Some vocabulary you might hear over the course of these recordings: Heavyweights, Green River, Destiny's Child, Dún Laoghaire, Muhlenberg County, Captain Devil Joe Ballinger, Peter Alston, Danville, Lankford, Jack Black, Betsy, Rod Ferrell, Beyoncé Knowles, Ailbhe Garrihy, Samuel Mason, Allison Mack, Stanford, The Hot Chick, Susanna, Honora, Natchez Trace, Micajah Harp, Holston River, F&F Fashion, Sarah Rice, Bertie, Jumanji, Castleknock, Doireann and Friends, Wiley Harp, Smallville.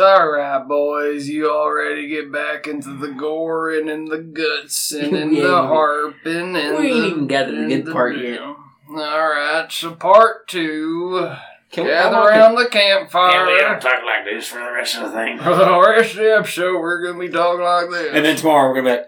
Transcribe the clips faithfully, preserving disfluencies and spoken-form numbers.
Alright, boys, you all ready to get back into the gore and in the guts and in yeah, the harping and we ain't even got to the good part yet. Alright, so part two. Can Gather we around the, the campfire. Yeah, we don't talk like this for the rest of the thing. For the rest of the episode, we're going to be talking like this. And then tomorrow we're going to be like,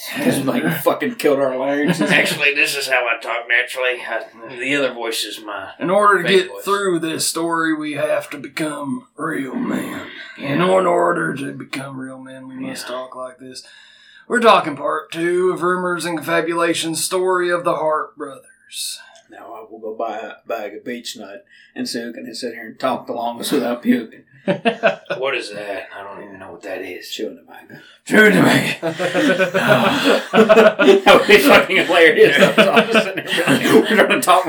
damn, this is like fucking killed our larynxes. Actually, this is how I talk naturally. I, the other voice is my In order to get voice. through this story, we have to become real men. Yeah. And in order to become real men, we must yeah. talk like this. We're talking part two of Rumors and Confabulation, Story of the Harp Brothers. Now I will go buy a bag of beech nut and soak and sit here and talk the longest without puking. What is that? I don't even know what that is. Chewing tobacco. Chewing tobacco. That would be fucking hilarious. We're trying to talk.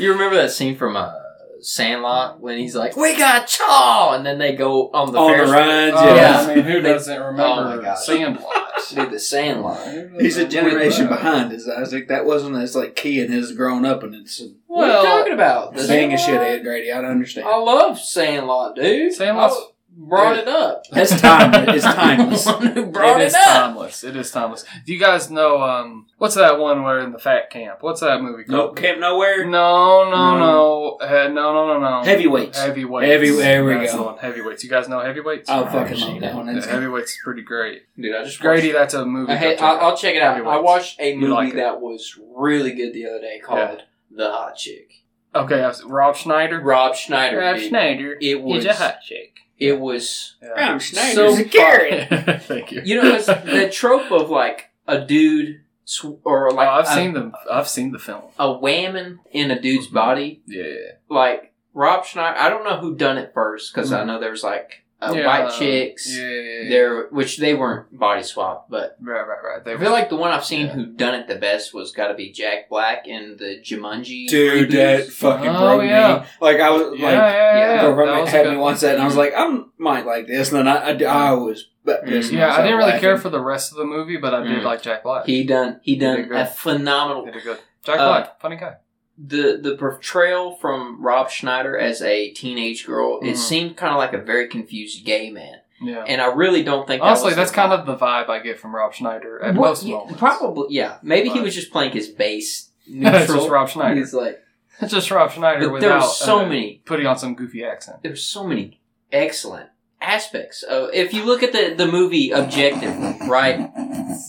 You remember that scene from uh, Sandlot when he's like, "We got chaw," and then they go on the on the rides. Oh, yeah, I mean, who doesn't remember oh Sandlot? Dude, the Sandlot. He's a generation behind us, Isaac. That wasn't as like Key and his grown up, and it's well, what are you talking about? The thing is shit, Ed Grady. I don't understand. I love Sandlot, dude. Sandlot brought yeah. it up. It's timeless. It's timeless. brought it, it is up. timeless. It is timeless. Do you guys know um what's that one where in the fat camp? What's that movie called? Nope, Camp Nowhere. No, no, no, no, uh, no, no, no, no. Heavyweights. Heavyweights. Heavy, there we that's go. The one. Heavyweights. You guys know Heavyweights? I oh, fucking love that one. That's yeah, Heavyweights is pretty great, dude. I just Grady. Watched, that's a movie. I had, I'll, I'll check it out. I watched a movie like that was really good the other day called yeah. The Hot Chick. Okay, I was, Rob Schneider. Rob Schneider. Rob dude. Schneider. It was He's a hot chick. It was yeah. Rob Schneider's so a carrot. Thank you. You know, it's the trope of like a dude. Or like oh, I've a, seen the I've seen the film. A whamming in a dude's mm-hmm. body. Yeah. Like Rob Schneider, I don't know who done it first because mm-hmm. I know there's like uh, yeah. white chicks. Yeah, yeah, yeah. There, which they weren't body swapped, but right, right, right. They I feel were, like the one I've seen yeah. who done it the best was got to be Jack Black in the Jumanji. Dude, reboot. That fucking oh, broke yeah. me. Like I was yeah, like, yeah, yeah, yeah. had me once that, and I was like, I might like this, and then I, I, I was. Mm-hmm. Yeah, I didn't really laughing. care for the rest of the movie, but I mm-hmm. did like Jack Black. He done he done he a phenomenal. He did good. Jack uh, Black, funny guy. The the portrayal from Rob Schneider as a teenage girl, mm-hmm. it seemed kind of like a very confused gay man. Yeah, and I really don't think honestly that that's kind of the vibe I get from Rob Schneider at well, most yeah, moments. Probably, yeah. Maybe but. he was just playing his bass neutral. That's just Rob Schneider. He's like that's just Rob Schneider. But without there was so uh, many putting on some goofy accent. There's so many excellent. aspects. Uh, if you look at the, the movie objectively, right,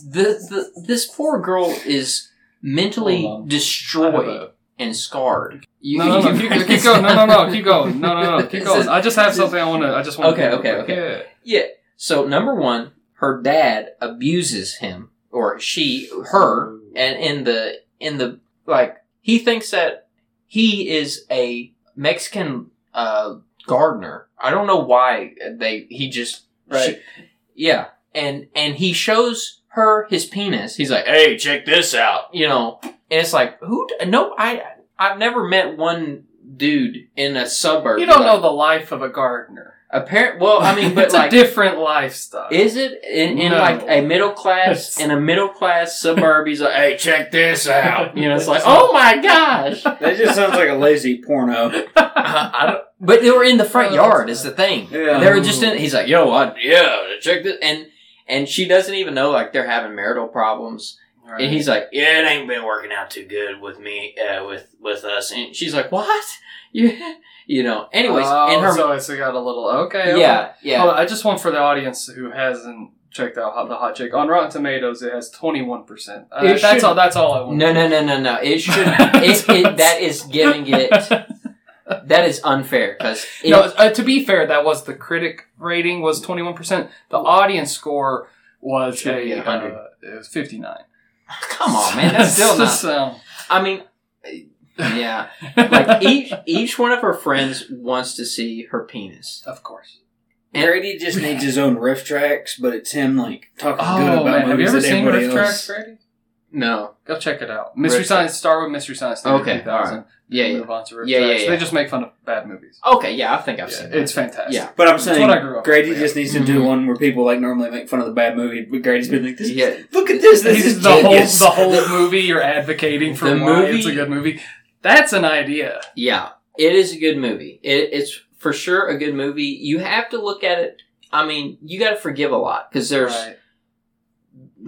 the, the this poor girl is mentally destroyed and scarred. You, no, no, no, keep, keep going. No, no, no, keep going. No, no, no, keep going. I just have something I want to. I just want. Okay, okay, okay. Yeah. yeah. So number one, her dad abuses him, or she, her, and in the in the like he thinks that he is a Mexican uh, gardener. I don't know why they. He just right, she, yeah, and and he shows her his penis. He's like, "Hey, check this out," you know. And it's like, who? No, I I've never met one dude in a suburb. You don't like, know the life of a gardener. Apparent. Well, I mean, but it's like, a different lifestyle. Is it in, in no. like a middle class in a middle class suburb? He's like, "Hey, check this out," you know. It's like, oh my gosh, that just sounds like a lazy porno. I, I don't. But they were in the front yard, is the thing. Yeah. They were just in. He's like, "Yo, I, yeah, check this," and and she doesn't even know like they're having marital problems. Right. And he's like, "Yeah, it ain't been working out too good with me, uh, with with us." And she's like, "What? Yeah, you know." Anyways, oh, and her so it's got a little okay. Yeah, okay. yeah. Hold on, I just want for the audience who hasn't checked out The Hot Chick on Rotten Tomatoes, it has twenty one percent. That's all. That's all I want. No, no, no, no, no. It should. it, it that is giving it. That is unfair because no. Uh, to be fair, that was the critic rating was twenty one percent. The audience score was a uh, it was fifty nine. Come on, man, that's still not. So, I mean, yeah, like each each one of her friends wants to see her penis, of course. And Grady just needs his own riff tracks, but it's him like talking oh, good about man. movies. Have you ever seen riff tracks, Grady? No, go check it out. Mystery riff Science. Track. Start with Mystery Science. Okay, all right. Yeah, yeah. Move on to riff yeah, tracks. Yeah, yeah. They just make fun of bad movies. Okay, yeah, I think I've yeah, seen it. It's fantastic. Yeah, but I'm it's saying what I grew up Grady with, just yeah. needs to do mm-hmm. one where people like normally make fun of the bad movie. But Grady's been like, this, yeah. look at this. This He's is the genius. whole the whole movie. You're advocating for the why movie, it's a good movie. That's an idea. Yeah, it is a good movie. It, it's for sure a good movie. You have to look at it. I mean, you got to forgive a lot because there's right.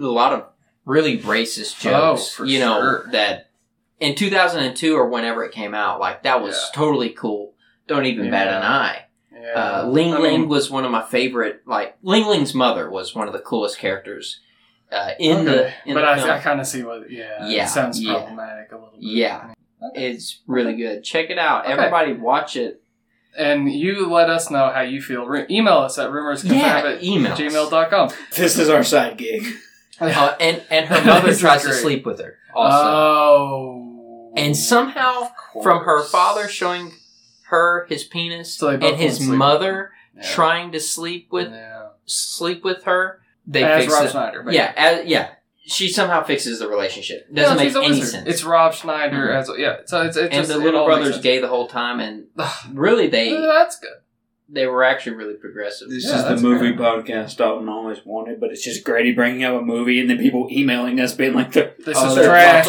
a lot of really racist jokes, oh, you know, sure. that in two thousand two or whenever it came out, like that was yeah. totally cool. Don't even yeah. bat an eye. Yeah. Uh, Ling I Ling mean, was one of my favorite, like Ling Ling's mother was one of the coolest characters uh, in okay. the in But the I, film. I kind of see what, yeah, yeah. it sounds yeah. problematic a little bit. Yeah. Okay. It's really good. Check it out. Okay. Everybody watch it. And you let us know how you feel. Re- email us at rumors confab at gmail dot com. This is our side gig. Uh, and, and her mother tries to sleep with her also. Oh. And somehow, from her father showing her his penis so and his mother yeah. trying to sleep with yeah. sleep with her, they as fix Rob it. Schneider, yeah, as, yeah. She somehow fixes the relationship. Doesn't no, make any wizard. sense. It's Rob Schneider. Mm-hmm. As well. Yeah. So it's, it's and just, the little brother's gay the whole time, and really they that's good. They were actually really progressive. This yeah, is the movie great. podcast Dalton always wanted, but it's just Grady bringing up a movie and then people emailing us being like, "This oh, is trash."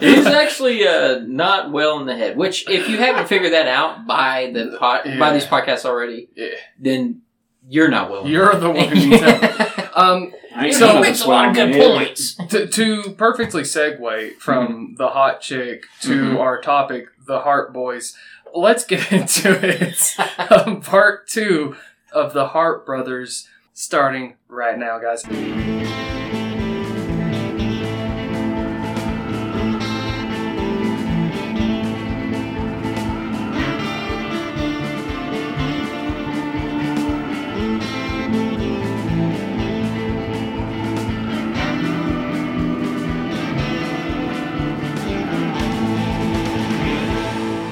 He's actually uh, not well in the head. Which, if you haven't figured that out by the po- yeah. by these podcasts already, yeah. then you're not well. You're the one who tells. Um, I so makes a lot of good points. To, to perfectly segue from mm-hmm. the hot chick to mm-hmm. our topic, the Harp Boys, let's get into it. um, part two of the Harp Brothers starting right now, guys.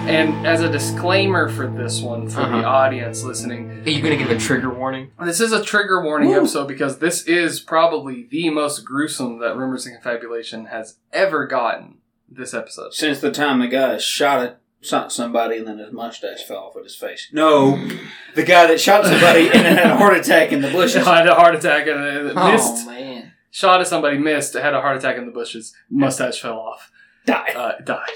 And as a disclaimer for this one, for uh-huh. the audience listening... Are you going to give a trigger warning? This is a trigger warning Woo. episode because this is probably the most gruesome that Rumors and Confabulation has ever gotten this episode. Since the time the guy shot at shot somebody and then his mustache fell off with his face. No, the guy that shot somebody and then had a heart attack in the bushes. Had a heart attack and then missed. Oh, man. Shot at somebody, missed, had a heart attack in the bushes, mustache fell off. Died. Uh, died.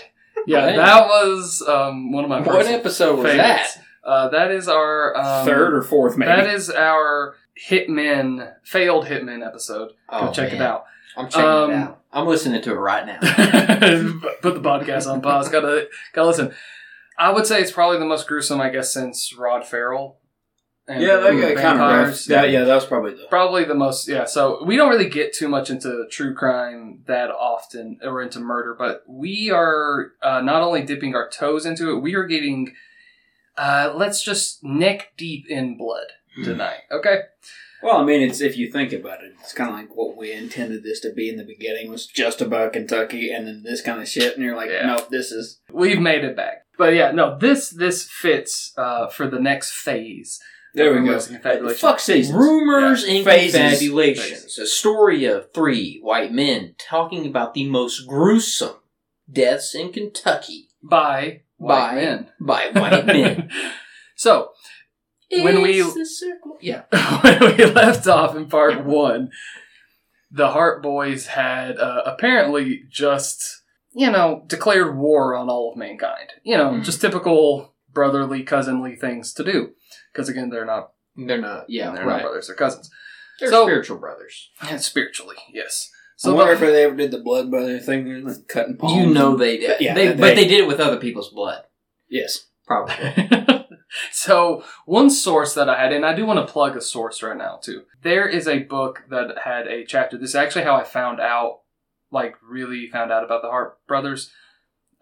Yeah, oh, that was um, one of my What episode was favorites. that? Uh, that is our... Um, Third or fourth, maybe. That is our Hitmen, failed Hitmen episode. Oh, Go check man. it out. I'm checking um, it out. I'm listening to it right now. Put the podcast on pause. Gotta, gotta listen. I would say it's probably the most gruesome, I guess, since Rod Ferrell. And yeah, that got kind of rough. Yeah, yeah, that was probably the... Probably the most, yeah. So, we don't really get too much into true crime that often, or into murder, but we are uh, not only dipping our toes into it, we are getting, uh, let's just neck deep in blood tonight, okay? Well, I mean, it's if you think about it, it's kind of like what we intended this to be in the beginning was just about Kentucky, and then this kind of shit, and you're like, yeah. nope, this is... We've made it back. But yeah, no, this, this fits uh, for the next phase. There we Rumors go. Fuck seasons. Rumors yeah. and Phases. Confabulations. A story of three white men talking about the most gruesome deaths in Kentucky. By white by, men. By white men. So, it's when we... the circle. Yeah. When we left off in part one, the Harp Boys had uh, apparently just, you know, declared war on all of mankind. You know, mm. just typical brotherly, cousinly things to do. Because again, they're not... They're not, yeah, they're right. not brothers, they're cousins. They're so, spiritual brothers. Yeah, spiritually, yes. So I wonder the, if they ever did the blood brother thing, like cutting palms. You know they did. Yeah, they, they, but they did it with other people's blood. Yes. Probably. So, one source that I had, and I do want to plug a source right now, too. There is a book that had a chapter, this is actually how I found out, like really found out about the Harp Brothers.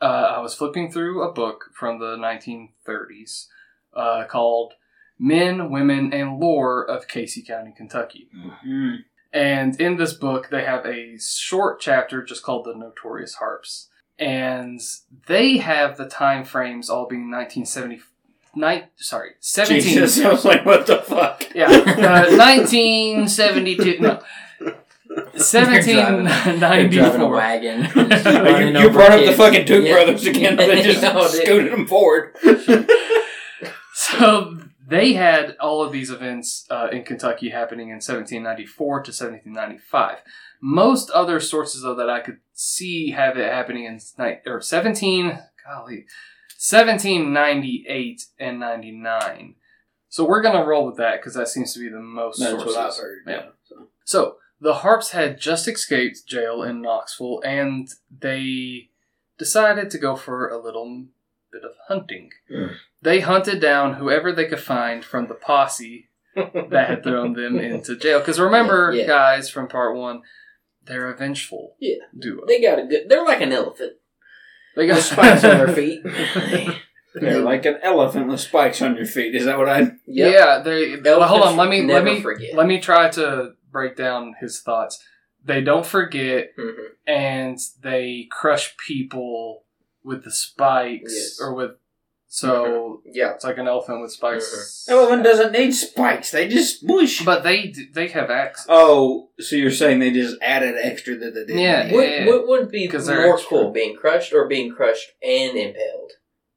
Uh, I was flipping through a book from the nineteen thirties uh, called... Men, Women, and Lore of Casey County, Kentucky. Mm-hmm. And in this book, they have a short chapter just called The Notorious Harps. And they have the time frames all being nineteen seventy... Ni- sorry, seventeen... Jesus, I was like, what the fuck? Yeah. Uh, nineteen seventy-two... No. seventeen ninety-four wagon. You, you brought up the fucking Duke yeah. brothers again. They just no, they... scooted them forward. So... They had all of these events uh, in Kentucky happening in seventeen ninety-four to seventeen ninety-five. Most other sources, though, that I could see have it happening in ni- or seventeen, golly, seventeen ninety-eight and ninety-nine. So we're going to roll with that because that seems to be the most That's sources. What I've heard, yeah. Yeah. So. so the Harps had just escaped jail in Knoxville, and they decided to go for a little bit of hunting. Mm. They hunted down whoever they could find from the posse that had thrown them into jail. Because remember, yeah, yeah. guys, from part one, they're a vengeful yeah. duo. They got a good... They're like an elephant. They got spikes on their feet. They're like an elephant with spikes on your feet. Is that what I? Yep. Yeah. They. Well, hold on. Let me. Let me. Forget. Let me try to break down his thoughts. They don't forget, mm-hmm. and they crush people with the spikes yes. or with. So mm-hmm. yeah, it's like an elephant with spikes. Mm-hmm. Elephant doesn't need spikes. They just whoosh. But they they have axes. Oh, so you're saying they just added extra that they didn't? Yeah. Need. What, yeah. what would be more cool, being crushed or being crushed and impaled?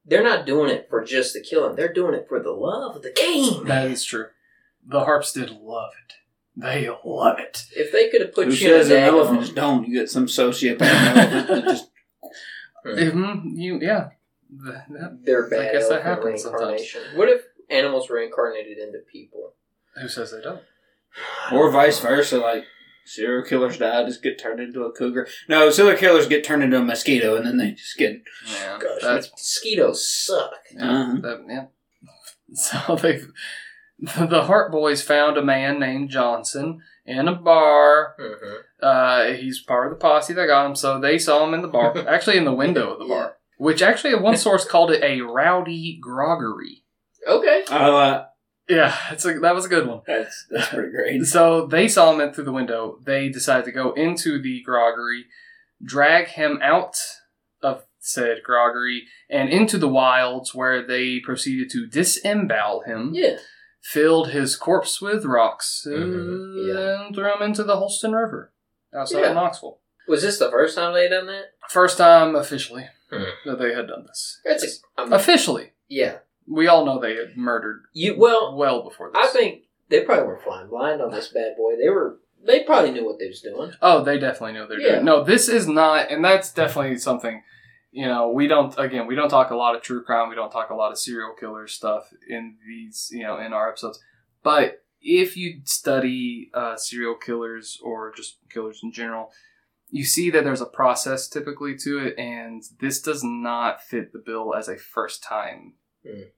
They're not doing it for just the killing. They're doing it for the love of the game. That is true. The Harps did love it. They love it. If they could have put Who you says in an elephant's dome, you get some sociopath that just... Mm-hmm. You, yeah. They're bad. I guess that happens sometimes. What if animals reincarnated into people? Who says they don't? Or vice versa, like... Serial killers die, just get turned into a cougar. No, serial killers get turned into a mosquito, and then they just get... Yeah, gosh, that's, mosquitoes suck. Uh-huh. That, yeah. So they, the Hart boys found a man named Johnson in a bar. Mm-hmm. Uh, he's part of the posse that got him, so they saw him in the bar. Actually, in the window of the bar. Which, actually, one source called it a rowdy groggery. Okay. Oh, uh... Yeah, it's a, that was a good one. That's, that's pretty great. So they saw him in through the window. They decided to go into the groggery, drag him out of said groggery, and into the wilds where they proceeded to disembowel him, yeah. filled his corpse with rocks, mm-hmm. yeah. and threw him into the Holston River outside yeah. of Knoxville. Was this the first time they had done that? First time officially mm-hmm. that they had done this. That's a, I mean, officially. Yeah. We all know they had murdered you, well, well before this. I think they probably were flying blind on this bad boy. They were. They probably knew what they was doing. Oh, they definitely knew what they were yeah. doing. No, this is not, and that's definitely something, you know, we don't, again, we don't talk a lot of true crime. We don't talk a lot of serial killer stuff in these, you know, in our episodes. But if you study uh, serial killers or just killers in general, you see that there's a process typically to it, and this does not fit the bill as a first-time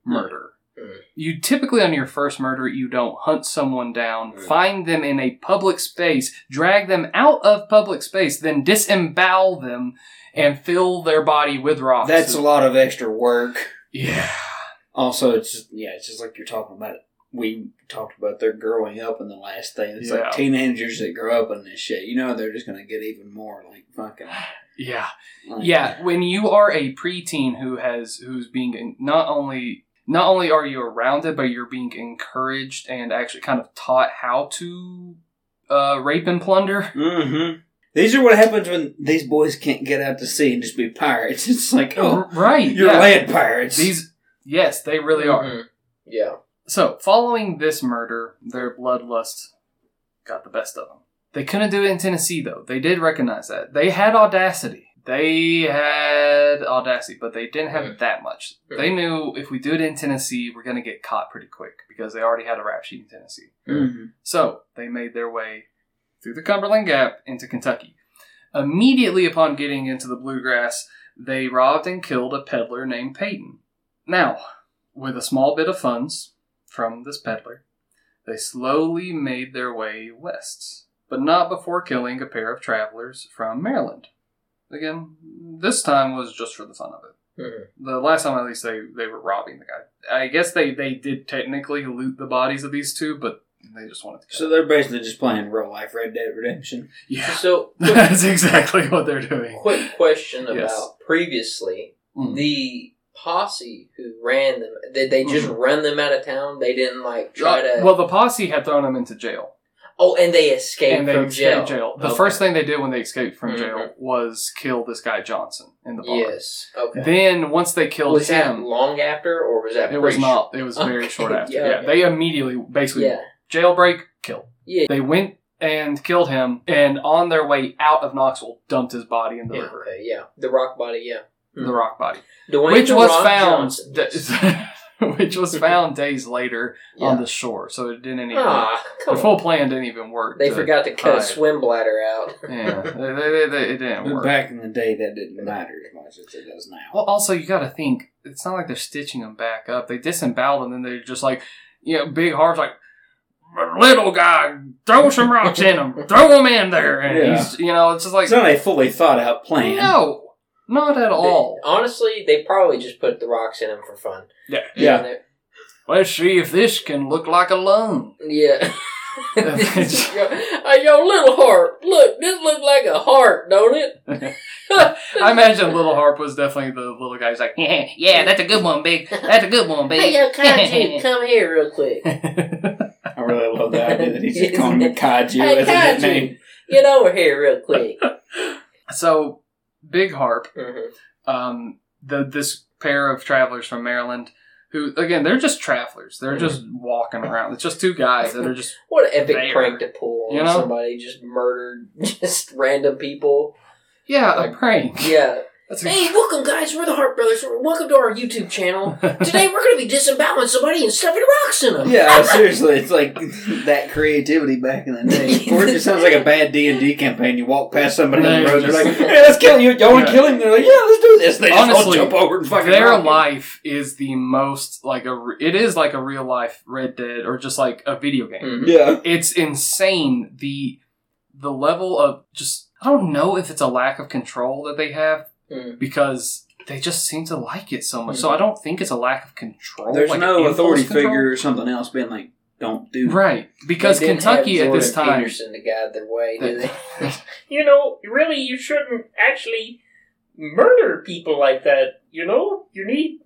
murder. Mm. You typically, on your first murder, you don't hunt someone down, mm. find them in a public space, drag them out of public space, then disembowel them and fill their body with rocks. That's a lot of extra work. Yeah. Also, it's just, yeah, it's just like you're talking about it. We talked about their growing up in the last thing. It's yeah. like teenagers that grow up in this shit. You know, they're just going to get even more like fucking. Yeah. Like, yeah. When you are a preteen who has, who's being not only, not only are you around it, but you're being encouraged and actually kind of taught how to uh, rape and plunder. Mm-hmm. These are what happens when these boys can't get out to sea and just be pirates. It's like, oh, right. You're yeah. land pirates. These, yes, they really mm-hmm. are. Yeah. So, following this murder, their bloodlust got the best of them. They couldn't do it in Tennessee, though. They did recognize that. They had audacity. They had audacity, but they didn't have it that much. Mm. They knew if we do it in Tennessee, we're going to get caught pretty quick because they already had a rap sheet in Tennessee. Mm-hmm. So, they made their way through the Cumberland Gap into Kentucky. Immediately upon getting into the bluegrass, they robbed and killed a peddler named Peyton. Now, with a small bit of funds from this peddler, they slowly made their way west, but not before killing a pair of travelers from Maryland. Again, this time was just for the fun of it. Mm-hmm. The last time, at least, they, they were robbing the guy. I guess they, they did technically loot the bodies of these two, but they just wanted to kill So they're basically just playing real-life Red Dead Redemption. Yeah, so quick, that's exactly what they're doing. Quick question about yes. previously, mm. the... posse who ran them, did they just mm-hmm. run them out of town? They didn't like try to... Well, the posse had thrown them into jail. Oh, and they escaped and they from escaped jail. jail. The okay. first thing they did when they escaped from mm-hmm. jail was kill this guy Johnson in the bar. Yes. Okay. Then once they killed was him, that long after, or was that? It was not. It was okay. very short after. yeah, yeah. Okay. They immediately, basically, yeah. jailbreak, kill. Yeah. They went and killed him, and on their way out of Knoxville, dumped his body in the yeah, river. Okay. Yeah. The rock body. Yeah. the rock body, Dwayne which, the was rock found, d- which was found days later yeah. on the shore. So it didn't even ah, the full on. plan didn't even work. They to forgot to cut a swim bladder out. Yeah, they, they, they, they, it didn't but work. Back in the day, that didn't matter as much as it does now. Well, also you got to think it's not like they're stitching them back up. They disemboweled them, and then they're just like, you know, big harps like. Little guy, throw some rocks in him. Throw him in there, and yeah. he's, you know, it's just like it's not a fully thought out plan. No, not at all. They, honestly, they probably just put the rocks in him for fun. Yeah, yeah. Let's see if this can look like a lung. Yeah. yo, yo, little harp. Look, this looks like a harp, don't it? I imagine little harp was definitely the little guy who's like, yeah, yeah, that's a good one, big. That's a good one, big. Hey, yo, Kaiju, come here real quick. I really love the idea that he's just calling him Kaiju as his name. Get over here real quick. So, Big Harp, mm-hmm. um, the this pair of travelers from Maryland, who, again, they're just travelers. They're mm-hmm. just walking around. It's just two guys that are just What an epic there. prank to pull on you know? somebody just murdered just random people. Yeah, like, a prank. Yeah. That's hey, a... welcome, guys. We're the Harp Brothers. Welcome to our YouTube channel. Today, we're going to be disemboweling somebody and stuffing rocks in them. Yeah, seriously. It's like that creativity back in the day. Or it just sounds like a bad D and D campaign. You walk past somebody on the road, they're like, hey, let's kill you. Y'all want to kill him? They're like, yeah, let's do this. They just all jump over and fucking their rock life him. Is the most, like, a. Re- it is like a real-life Red Dead or just like a video game. Mm-hmm. Yeah. It's insane. The, the level of just, I don't know if it's a lack of control that they have. Mm. Because they just seem to like it so much. Mm. So I don't think it's a lack of control. There's like no authority control. figure or something else being like, don't do it. Right. Because Kentucky at this time... Peterson to guide their way, did they? You know, really, you shouldn't actually murder people like that. You know, you need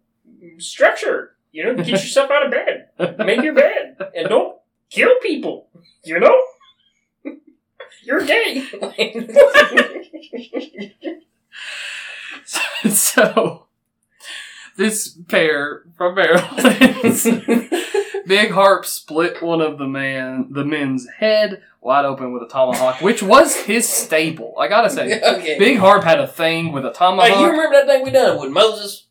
structure. You know, get yourself out of bed. Make your bed. And don't kill people. You know? You're gay. So, this pair from Maryland, Big Harp split one of the man, the men's head wide open with a tomahawk, which was his staple. I gotta say, okay. Big Harp had a thing with a tomahawk. Hey, you remember that thing we done with Moses?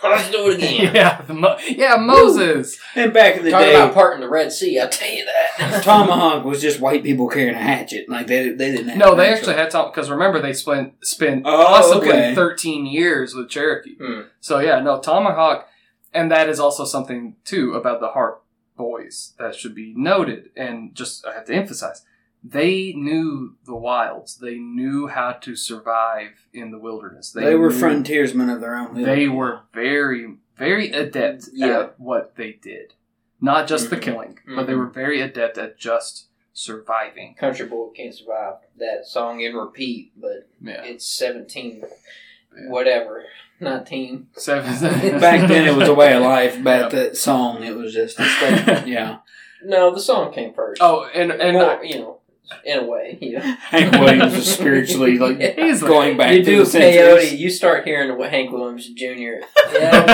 Let's do it again. Yeah, Mo- yeah, Moses. And back in the Talking day, about parting the Red Sea, I tell you that. Tomahawk was just white people carrying a hatchet. Like they, they didn't. Have no, they actually had tomahawk because remember they spent spent oh, possibly okay. thirteen years with Cherokee. Hmm. So yeah, no tomahawk, and that is also something too about the Harp boys that should be noted and just I have to emphasize. They knew the wilds. They knew how to survive in the wilderness. They, they were knew, frontiersmen of their own. Wilderness. They were very, very adept yeah. at what they did. Not just mm-hmm. the killing, mm-hmm. but they were very adept at just surviving. Country Boy Can't Survive. That song in repeat, but yeah. it's seventeen, yeah. whatever, nineteen. Seven. Back then it was a way of life, but yep. that song, it was just a statement. Yeah. No, the song came first. Oh, and, and well, I, you know. In a way, you know. Hank Williams is spiritually like he's going like, back you to do the centuries. You start hearing what Hank Williams Junior Yeah, I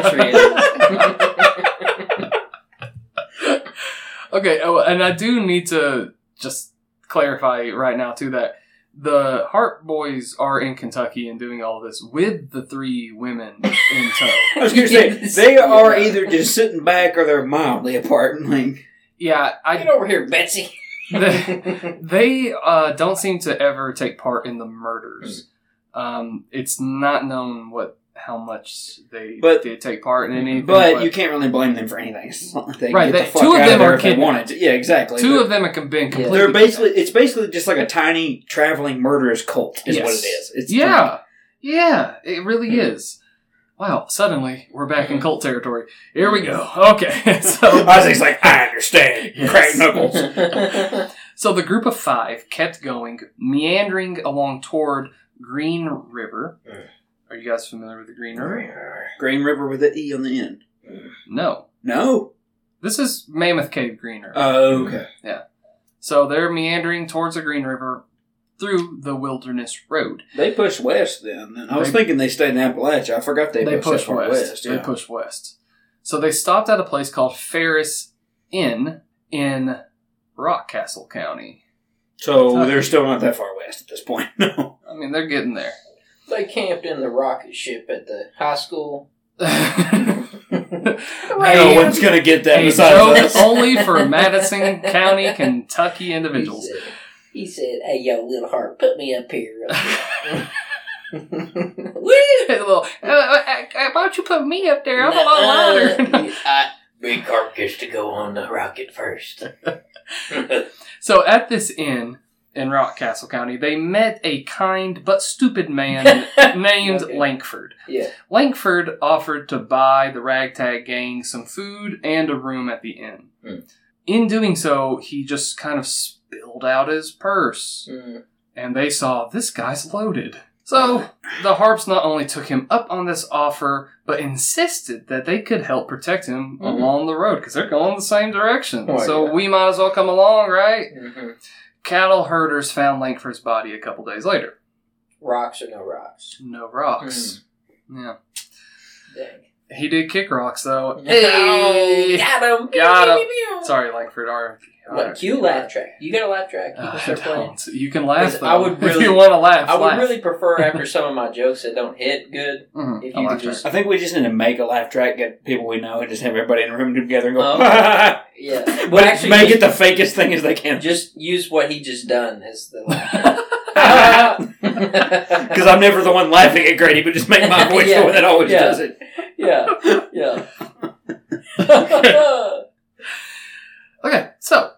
don't care what century it is. Okay, oh, and I do need to just clarify right now too that the Harp Boys are in Kentucky and doing all this with the three women in tow. I was going to say they are either just sitting back or they're mildly apart. Like, yeah, I get over here, Betsy. they they uh, don't seem to ever take part in the murders. Mm. Um, it's not known what how much they but, did take part in anything. But, but you can't really blame them for anything. They right, they, the two of them are kidnapped. Yeah, exactly. Two but, of them have been completely. They're basically it's basically just like a tiny traveling murderous cult is yes. what it is. It's yeah, funny. yeah, it really mm. is. Wow, suddenly, we're back in cult territory. Here we go. Okay. So Isaac's like, I understand. Yes. Crack knuckles. So the group of five kept going, meandering along toward Green River. Are you guys familiar with the Green River? Green River with an E on the end. No. No? This is Mammoth Cave Green River. Oh, okay. Yeah. So they're meandering towards the Green River. Through the Wilderness Road. They pushed west then. I they, was thinking they stayed in Appalachia. I forgot they, they pushed, pushed west. west. Yeah. They pushed west. So they stopped at a place called Ferris Inn in Rockcastle County. So Kentucky. They're still not that far west at this point. No. I mean, they're getting there. They camped in the rocket ship at the high school. Right. No one's going to get that besides us. Only for Madison County, Kentucky individuals. He said, he said, hey, yo, little heart, put me up here. Up here. little, why don't you put me up there? I'm no, a lot lighter. I, big Carp gets to go on the rocket first. So at this inn in Rockcastle County, they met a kind but stupid man named okay. Lankford. Yeah. Lankford offered to buy the ragtag gang some food and a room at the inn. Mm. In doing so, he just kind of spilled out his purse. Mm. And they saw, this guy's loaded. So, the Harps not only took him up on this offer, but insisted that they could help protect him mm-hmm. along the road, because they're going the same direction. Oh, so, yeah. we might as well come along, right? Mm-hmm. Cattle herders found Lankford's body a couple days later. Rocks or no rocks? No rocks. Mm. Yeah. Dang. He did kick rocks, though. Hey! Got him! Got him! Sorry, Lankford. Our... Like, you laugh track. You get a laugh track. You can start playing. You can laugh, though. I would really, if you want to laugh, I would laugh. really prefer, after some of my jokes that don't hit good, mm-hmm. if you could just... Track. I think we just need to make a laugh track, get people we know, and just have everybody in the room together and go, um, yeah. But, but actually, make it the fakest thing as they can. Just use what he just done as the laugh track. Because I'm never the one laughing at Grady, but just make my voice the yeah. one that always yeah. does it. Yeah. Yeah. Okay, so...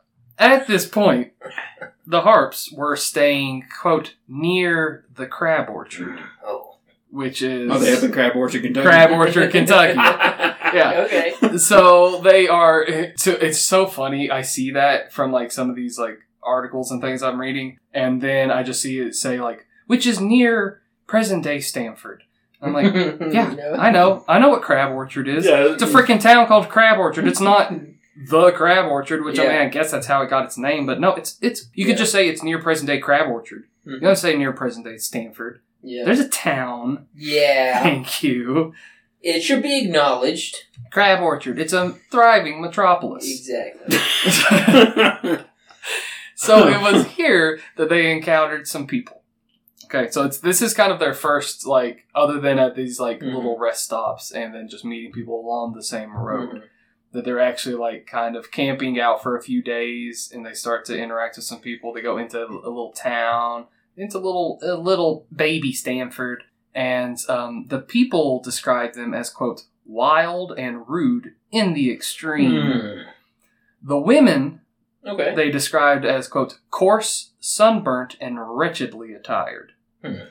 At this point, the Harps were staying, quote, near the Crab Orchard, oh. which is... Oh, they have the Crab Orchard, Kentucky. Crab Orchard, Kentucky. Yeah. Okay. So they are... It's so funny. I see that from, like, some of these, like, articles and things I'm reading, and then I just see it say, like, which is near present-day Stanford. I'm like, yeah, no. I know. I know what Crab Orchard is. Yeah. It's a freaking town called Crab Orchard. It's not... The Crab Orchard, which yeah. I mean, I guess that's how it got its name, but no, it's it's. You yeah. could just say it's near present day Crab Orchard. Mm-hmm. You don't say near present day Stanford. Yeah, there's a town. Yeah, thank you. It should be acknowledged. Crab Orchard. It's a thriving metropolis. Exactly. So it was here that they encountered some people. Okay, so it's this is kind of their first, like, other than at these, like, mm-hmm. little rest stops and then just meeting people along the same road. Mm-hmm. That they're actually, like, kind of camping out for a few days, and they start to interact with some people. They go into a little town, into little a little baby Stanford, and um, the people describe them as, quote, wild and rude in the extreme. Mm. The women, okay. they described as, quote, coarse, sunburnt, and wretchedly attired. Mm.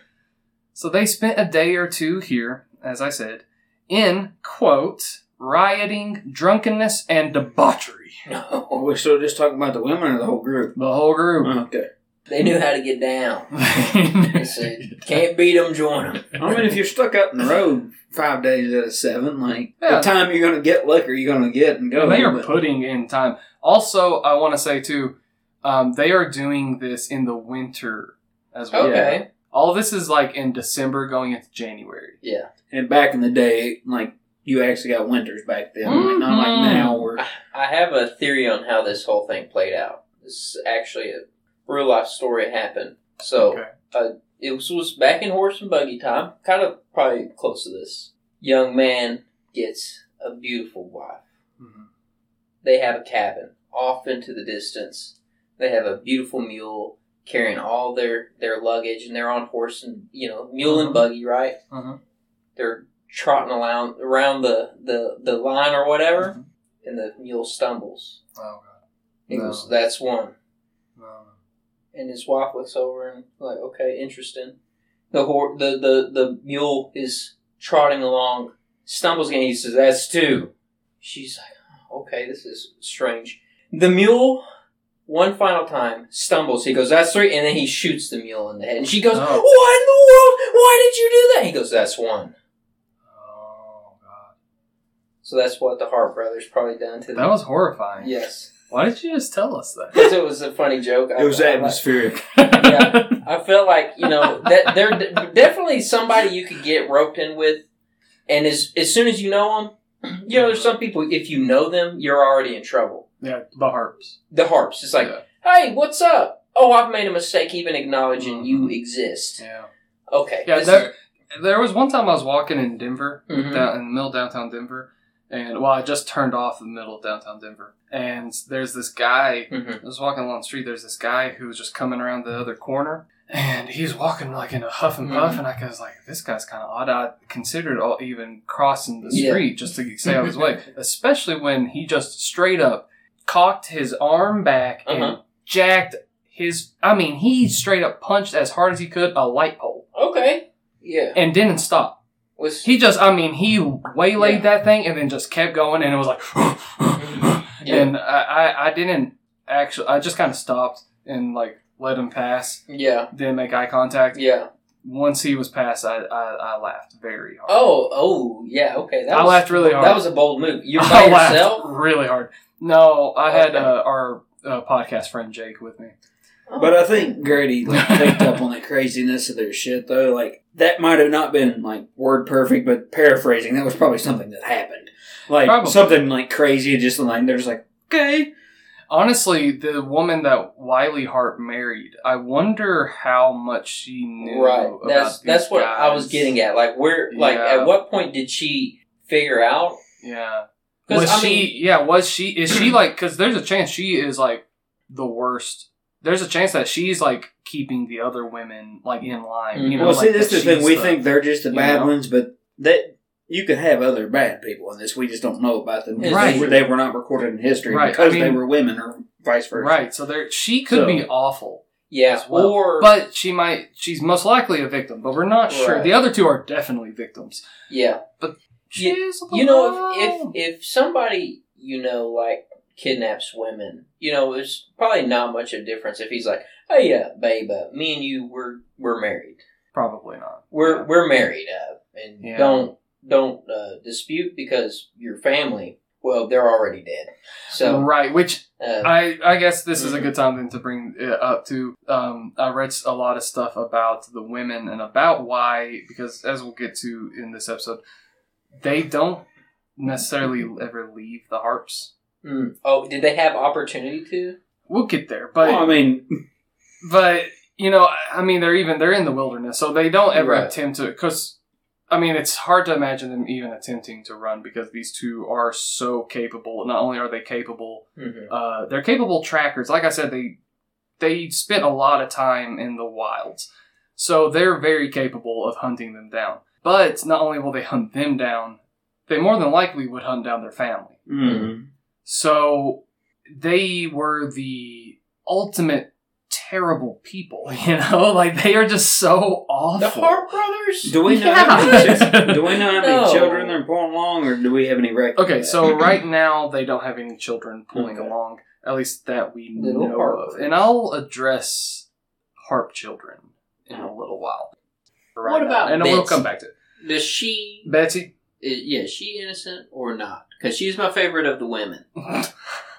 So they spent a day or two here, as I said, in, quote... rioting, drunkenness, and debauchery. No. Oh, we're still just talking about the women or the whole group? The whole group. Oh, okay. They knew how to get down. They said, can't beat them, join them. I mean, if you're stuck up in the road five days out of seven, like, yeah. the time you're going to get lucky, you're going to get and go. And they are but... putting in time. Also, I want to say, too, um, they are doing this in the winter as well. Okay. Yeah. All this is, like, in December going into January. Yeah. And back in the day, like, you actually got winters back then, mm-hmm. like, not like now. Or... I, I have a theory on how this whole thing played out. This is actually a real-life story happened. So, okay. uh, it was, was back in horse and buggy time, kind of probably close to this. Young man gets a beautiful wife. Mm-hmm. They have a cabin off into the distance. They have a beautiful mule carrying all their, their luggage, and they're on horse and, you know, mule mm-hmm. and buggy, right? Mm-hmm. They're... trotting around, around the, the, the line or whatever, mm-hmm. and the mule stumbles. Oh, God. He no. goes, that's one. No. And his wife looks over and, like, okay, interesting. The, hor- the the the mule is trotting along, stumbles again, he says, that's two. She's like, okay, this is strange. The mule, one final time, stumbles. He goes, that's three, and then he shoots the mule in the head. And she goes, no. what in the world? Why did you do that? He goes, that's one. So that's what the Harp brothers probably done to them. That was horrifying. Yes. Why didn't you just tell us that? Because it was a funny joke. It I, was I, atmospheric. Like, yeah, I feel like, you know, that they're d- definitely somebody you could get roped in with. And as as soon as you know them, you know, there's some people, if you know them, you're already in trouble. Yeah, the Harps. The Harps. It's like, yeah. hey, what's up? Oh, I've made a mistake even acknowledging mm-hmm. you exist. Yeah. Okay. Yeah, There was one time I was walking in Denver, mm-hmm. down in the middle of downtown Denver, and well, I just turned off in the middle of downtown Denver, and there's this guy. Mm-hmm. I was walking along the street. There's this guy who was just coming around the other corner, and he's walking like in a huff and puff, mm-hmm. and I was like, "This guy's kind of odd." I considered all, even crossing the street yeah. just to stay out of his way, especially when he just straight up cocked his arm back uh-huh. and jacked his. I mean, he straight up punched as hard as he could a light pole. Okay. Yeah. And didn't stop. Was he just, I mean, he waylaid yeah. that thing and then just kept going, and it was like, yeah. and I, I didn't actually, I just kind of stopped and like let him pass. Yeah. Didn't make eye contact. Yeah. Once he was past, I, I, I laughed very hard. Oh, oh, yeah, okay. That I was, laughed really hard. That was a bold move. You were by I yourself? Laughed really hard. No, I okay. had uh, our uh, podcast friend Jake with me. But I think Gertie like picked up on the craziness of their shit though. Like that might have not been like word perfect, but paraphrasing, that was probably something that happened. Like probably. Something like crazy, just like they're just like, okay. Honestly, the woman that Wiley Harp married, I wonder how much she knew. Right. About that's these that's what guys. I was getting at. Like where like yeah. at what point did she figure out? Yeah. Was I she mean, yeah, was she is she like cuz there's a chance she is like the worst. There's a chance that she's, like, keeping the other women, like, in line. You know, well, like see, this is the thing. We the, think they're just the bad know? ones, but that you could have other bad people in this. We just don't know about them. Right. They were, they were not recorded in history right. because I mean, they were women or vice versa. Right. So there, she could so, be awful. Yeah. Well. Or, but she might, she's most likely a victim, but we're not sure. Right. The other two are definitely victims. Yeah. But she's you, you know, if, if if somebody, you know, like, kidnaps women. You know, it's probably not much of a difference if he's like, "Oh yeah, babe, uh, me and you we're we're married." Probably not. We're yeah. we're married, uh, and yeah. don't don't uh, dispute because your family. Well, they're already dead. So right, which uh, I I guess this mm-hmm. is a good time then to bring it up to. Um, I read a lot of stuff about the women and about why, because as we'll get to in this episode, they don't necessarily ever leave the harps. Mm. Oh, did they have opportunity to? We'll get there, but well, I mean, but you know, I mean, they're even they're in the wilderness, so they don't ever right. attempt to. Because I mean, it's hard to imagine them even attempting to run because these two are so capable. Not only are they capable, mm-hmm. uh, they're capable trackers. Like I said, they they spent a lot of time in the wilds, so they're very capable of hunting them down. But not only will they hunt them down, they more than likely would hunt down their family. Mm-hmm. So, they were the ultimate terrible people, you know? Like, they are just so awful. The Harp Brothers? Do we know yeah. how many, do we know how many no. children they're pulling along, or do we have any record? Okay, so right now, they don't have any children pulling okay. along, at least that we little know of. Brothers. And I'll address harp children in a little while. Right what about now. And Betsy? We'll come back to it. Does she... Betsy? Is, yeah, is she innocent or not? Because she's my favorite of the women.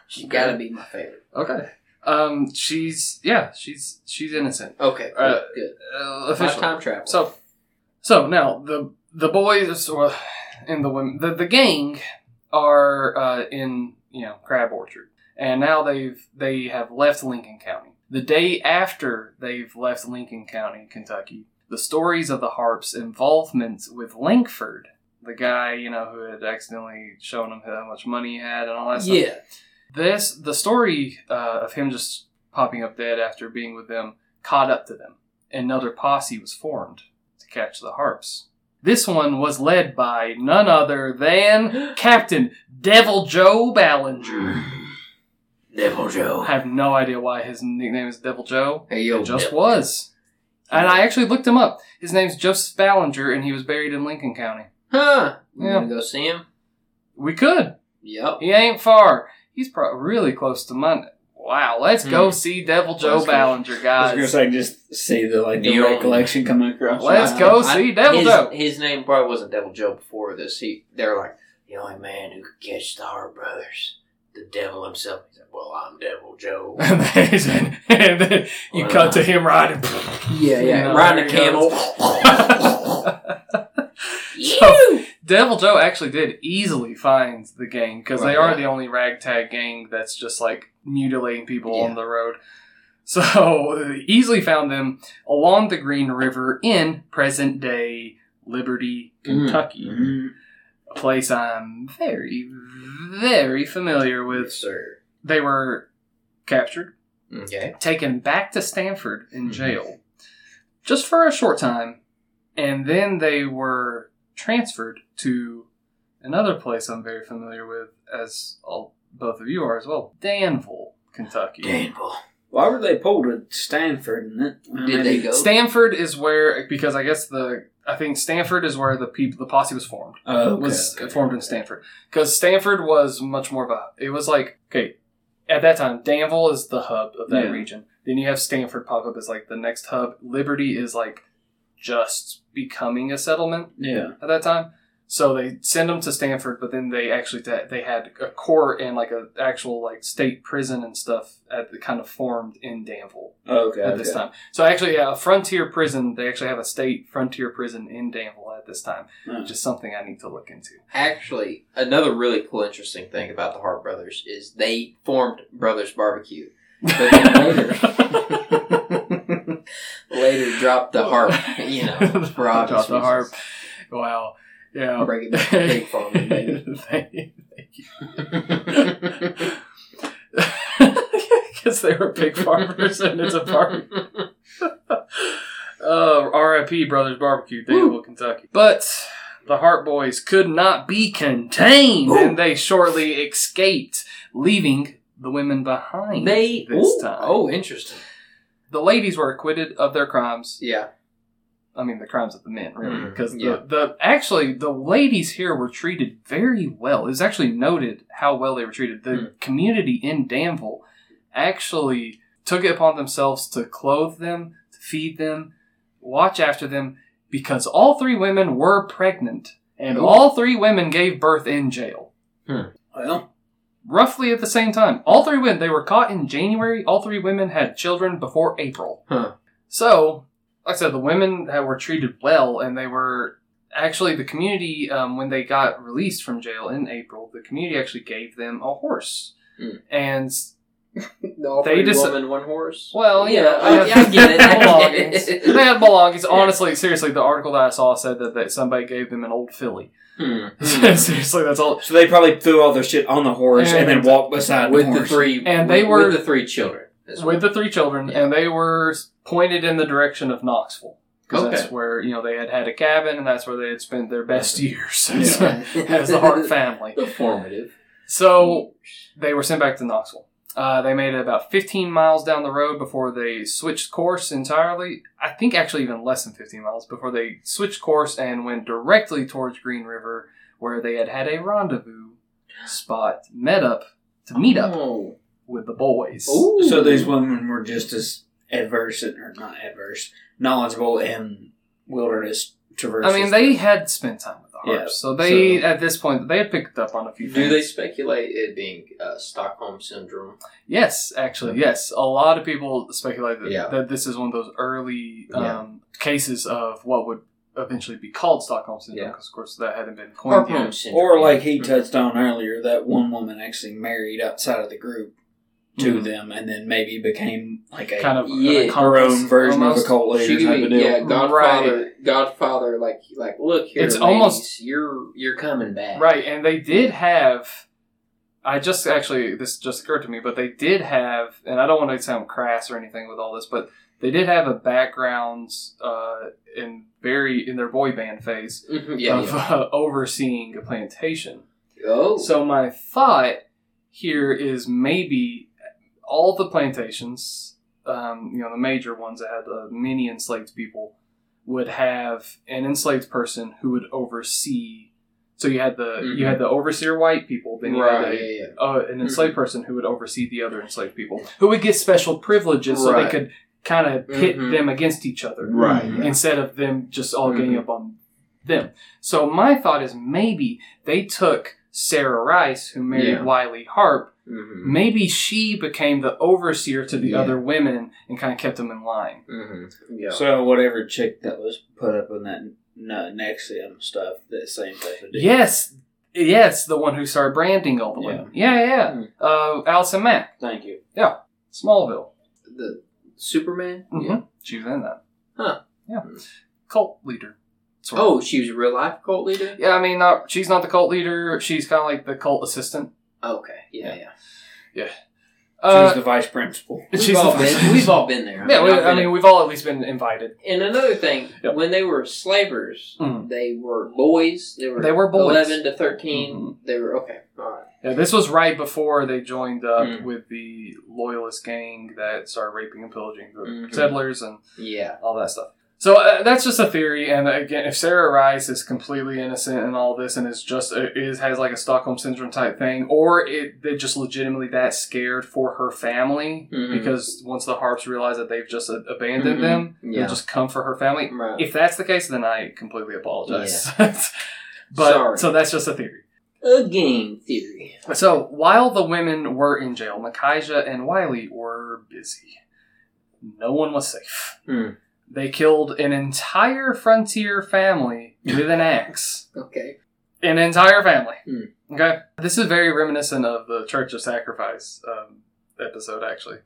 She gotta be my favorite. Okay. Um, she's, yeah, she's she's innocent. Okay, good. Uh, good. Uh, official. Time travel. So, so now, the the boys well, and the women, the, the gang are uh, in, you know, Crab Orchard. And now they've they have left Lincoln County. The day after they've left Lincoln County, Kentucky, the stories of the Harp's involvement with Lankford... The guy, you know, who had accidentally shown him how much money he had and all that stuff. Yeah. This, the story uh, of him just popping up dead after being with them caught up to them. Another posse was formed to catch the harps. This one was led by none other than Captain Devil Joe Ballinger. Devil Joe. I have no idea why his nickname is Devil Joe. Hey, yo, it just Devil. Was. And I actually looked him up. His name's Joseph Ballinger, and he was buried in Lincoln County. Huh. We yeah. want to go see him? We could. Yep. He ain't far. He's pro- really close to Monday. Wow. Let's mm. go see Devil Joe let's Ballinger, go. guys. I was going to say, just see the, like, the recollection coming across. Let's go I, see Devil his, Joe. His name probably wasn't Devil Joe before this. He, they were like, the only man who could catch the Harp Brothers. The devil himself. He said, well, I'm Devil Joe. And then you well, cut I'm... to him riding. Yeah, yeah. No, riding a camel. So, Devil Joe actually did easily find the gang because right, they are right. the only ragtag gang that's just like mutilating people yeah. on the road. So easily found them along the Green River in present day Liberty, Kentucky. Mm-hmm. A place I'm very, very familiar with. Yes, sir. They were captured, okay, taken back to Stanford in jail, mm-hmm, just for a short time, and then they were transferred to another place I'm very familiar with, as all, both of you are as well, Danville, Kentucky. Danville. Why were they pulled to Stanford? And that, did they go? Stanford is where, because I guess the, I think Stanford is where the people, the posse was formed. Oh, okay, was okay, formed okay. in Stanford. Because Stanford was much more of a, it was like, okay, at that time, Danville is the hub of that yeah. region. Then you have Stanford pop up as like the next hub. Liberty is like just becoming a settlement yeah. at that time. So they send them to Stanford, but then they actually they had a court and like an actual like state prison and stuff at the kind of formed in Danville oh, okay, at this okay. time. So actually, yeah, a frontier prison. They actually have a state frontier prison in Danville at this time, mm. which is something I need to look into. Actually, another really cool, interesting thing about the Harp Brothers is they formed Brothers Barbecue, but then later, later dropped the harp. You know, for obvious dropped reasons. The harp. Wow. Yeah, break it back. Big farm, thank you. Because they were pig farmers, and it's a farm. uh, R I P Brothers Barbecue, Danville, Kentucky. But the Hart Boys could not be contained, ooh, and they shortly escaped, leaving the women behind. They this ooh, time. Oh, interesting. The ladies were acquitted of their crimes. Yeah. I mean, the crimes of the men, really, because mm, yeah. the, the actually the ladies here were treated very well. It was actually noted how well they were treated. The mm. community in Danville actually took it upon themselves to clothe them, to feed them, watch after them, because all three women were pregnant, and ooh, all three women gave birth in jail. Hmm. Well, roughly at the same time, all three women, they were caught in January. All three women had children before April. Huh. So, like I said, the women were treated well, and they were actually, the community, um, when they got released from jail in April, the community actually gave them a horse. Mm. And no, they just woman, one horse? Well, yeah. yeah I, have, I get it. Belongings. They had belongings. Honestly, seriously, the article that I saw said that, that somebody gave them an old filly. Mm. Seriously, that's all. So they probably threw all their shit on the horse and, and then walked beside with the, horse. the three and they were with the three children. With the three children, yeah. and they were pointed in the direction of Knoxville. Because okay. that's where, you know, they had had a cabin, and that's where they had spent their best years as, yeah. as the Hart family. Formative. So, they were sent back to Knoxville. Uh, they made it about fifteen miles down the road before they switched course entirely. I think actually even less than fifteen miles before they switched course and went directly towards Green River, where they had had a rendezvous spot, met up, to meet up. Oh. With the boys. Ooh. So these women were just as adverse, or not adverse, knowledgeable in wilderness traversal. I mean, they had spent time with the harps, yeah, so they, so at this point, they had picked up on a few things. Do they speculate it being uh, Stockholm Syndrome? Yes, actually, mm-hmm. yes. A lot of people speculate that, yeah. that this is one of those early um, yeah. cases of what would eventually be called Stockholm Syndrome, because, yeah. of course, that hadn't been coined yet. Or, like he touched on earlier, that one woman actually married outside of the group to mm-hmm. them, and then maybe became like a kind of yeah, like her own version almost, of a cult leader type be, of deal. Yeah, Godfather, right. Godfather, like like look here, it's ladies, almost you're you're coming back, right? And they did have. I just actually this just occurred to me, but they did have, and I don't want to sound crass or anything with all this, but they did have a background uh, in very in their boy band phase mm-hmm. yeah, of yeah. Uh, overseeing a plantation. Oh, so my thought here is maybe. All the plantations, um, you know, the major ones that had uh, many enslaved people, would have an enslaved person who would oversee. So you had the mm-hmm. you had the overseer white people, then you right. had a, uh, an enslaved mm-hmm. person who would oversee the other enslaved people, who would get special privileges right. so they could kind of pit mm-hmm. them against each other, right? Mm-hmm. Instead of them just all mm-hmm. getting up on them. So my thought is maybe they took Sarah Rice, who married yeah. Wiley Harp. Mm-hmm. Maybe she became the overseer to the yeah. other women and kind of kept them in line. Mm-hmm. Yeah. So whatever chick that was put up in that no, Nexium stuff, that same type of deal. Yes. Yes, the one who started branding all the yeah. women. Yeah, yeah. Mm-hmm. Uh, Allison Mack. Thank you. Yeah. Smallville. The Superman? Mm-hmm. Yeah. She was in that. Huh. Yeah. Cult leader. Sort oh, of. She was a real life cult leader? Yeah, I mean, not she's not the cult leader. She's kind of like the cult assistant. Okay. Yeah, yeah. Yeah. yeah. Uh, she's the vice principal. We've, she's all, the vice been, principal. We've all been there. I yeah, mean, we, I mean, in. We've all at least been invited. And another thing, yep. when they were slavers, mm. they were boys. They were, they were boys. eleven to thirteen. Mm-hmm. They were, okay, all right. Yeah, this was right before they joined up mm. with the loyalist gang that started raping and pillaging the mm-hmm. settlers and yeah. all that stuff. So uh, that's just a theory, and again, if Sarah Rice is completely innocent in all this and is just uh, is has like a Stockholm Syndrome type thing, or it, they're just legitimately that scared for her family, mm-hmm. because once the Harps realize that they've just uh, abandoned mm-hmm. them, yeah. they'll just come for her family. Right. If that's the case, then I completely apologize. Yeah. but Sorry. So that's just a theory. A game theory. So while the women were in jail, Micajah and Wiley were busy. No one was safe. Mm. They killed an entire frontier family with an axe. Okay. An entire family. Mm. Okay? This is very reminiscent of the Church of Sacrifice um, episode, actually.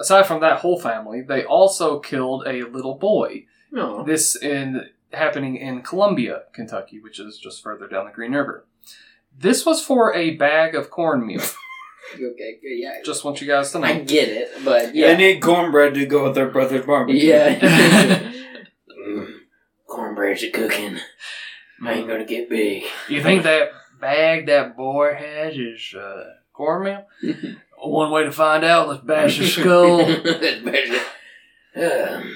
Aside from that whole family, they also killed a little boy. Oh. This in, happening in Columbia, Kentucky, which is just further down the Green River. This was for a bag of cornmeal. Okay, yeah. Just want you guys to know. I get it, but yeah. They need cornbread to go with their brother's barbecue. Yeah. mm, cornbread's a cooking. Man, gonna get big. You think that bag that boy has is uh, cornmeal? One way to find out, let's bash his skull. Let's bash it. Um,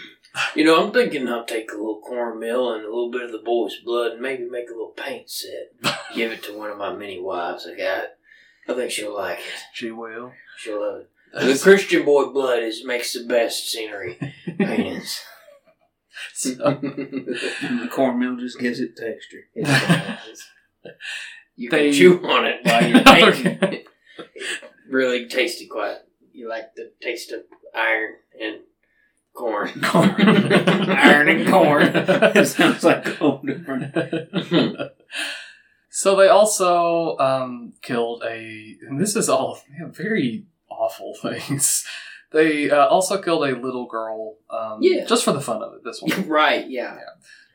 you know, I'm thinking I'll take a little cornmeal and a little bit of the boy's blood and maybe make a little paint set. Give it to one of my many wives I got. I think she'll like it. She will. She'll love it. The Christian boy blood is makes the best scenery paintings. So, the cornmeal just gives it texture. It's, you they, can chew on it while you're painting. Okay. Really tasty, quite. You like the taste of iron and corn. corn. Iron and corn. It sounds like a whole different. So they also um, killed a, and this is all man, very awful things. They uh, also killed a little girl, um, yeah. just for the fun of it. This one, right? Yeah, yeah.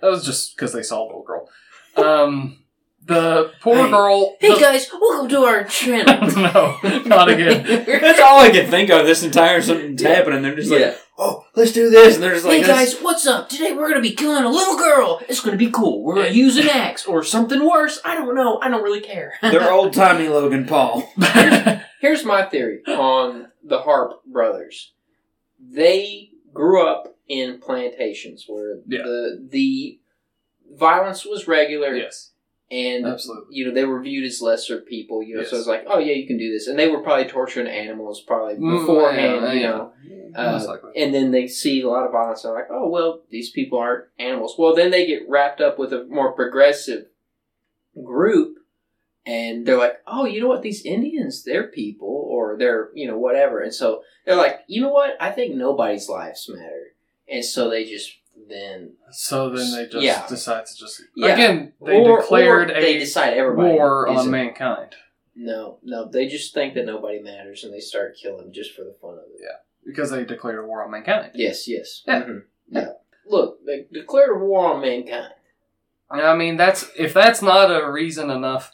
That was just because they saw a little girl. Um, the poor hey. girl. Hey the, guys, welcome to our channel. No, not again. That's all I can think of. This entire something's yeah. happening. They're just yeah. like, oh, let's do this. And they're just like, hey guys, what's up? Today we're going to be killing a little girl. It's going to be cool. We're going to use an axe or something worse. I don't know. I don't really care. They're old-timey Logan Paul. here's, here's my theory on the Harp brothers. They grew up in plantations where yeah. the the violence was regular. Yes. And, Absolutely. you know, they were viewed as lesser people, you know, yes. so it's like, oh, yeah, you can do this. And they were probably torturing animals probably beforehand, mm, yeah, you yeah. know. Yeah, uh, and then they see a lot of violence and they're like, oh, well, these people aren't animals. Well, then they get wrapped up with a more progressive group and they're like, oh, you know what, these Indians, they're people or they're, you know, whatever. And so they're like, you know what, I think nobody's lives matter. And so they just... Then so then they just yeah. decide to just yeah. again they or, declared or they a decide everybody war on mankind. No, no, they just think that nobody matters and they start killing just for the fun of it. Yeah, because they declared a war on mankind. Yes, yes, yeah, mm-hmm. yeah. yeah. Look, they declared a war on mankind. I mean, that's if that's not a reason enough.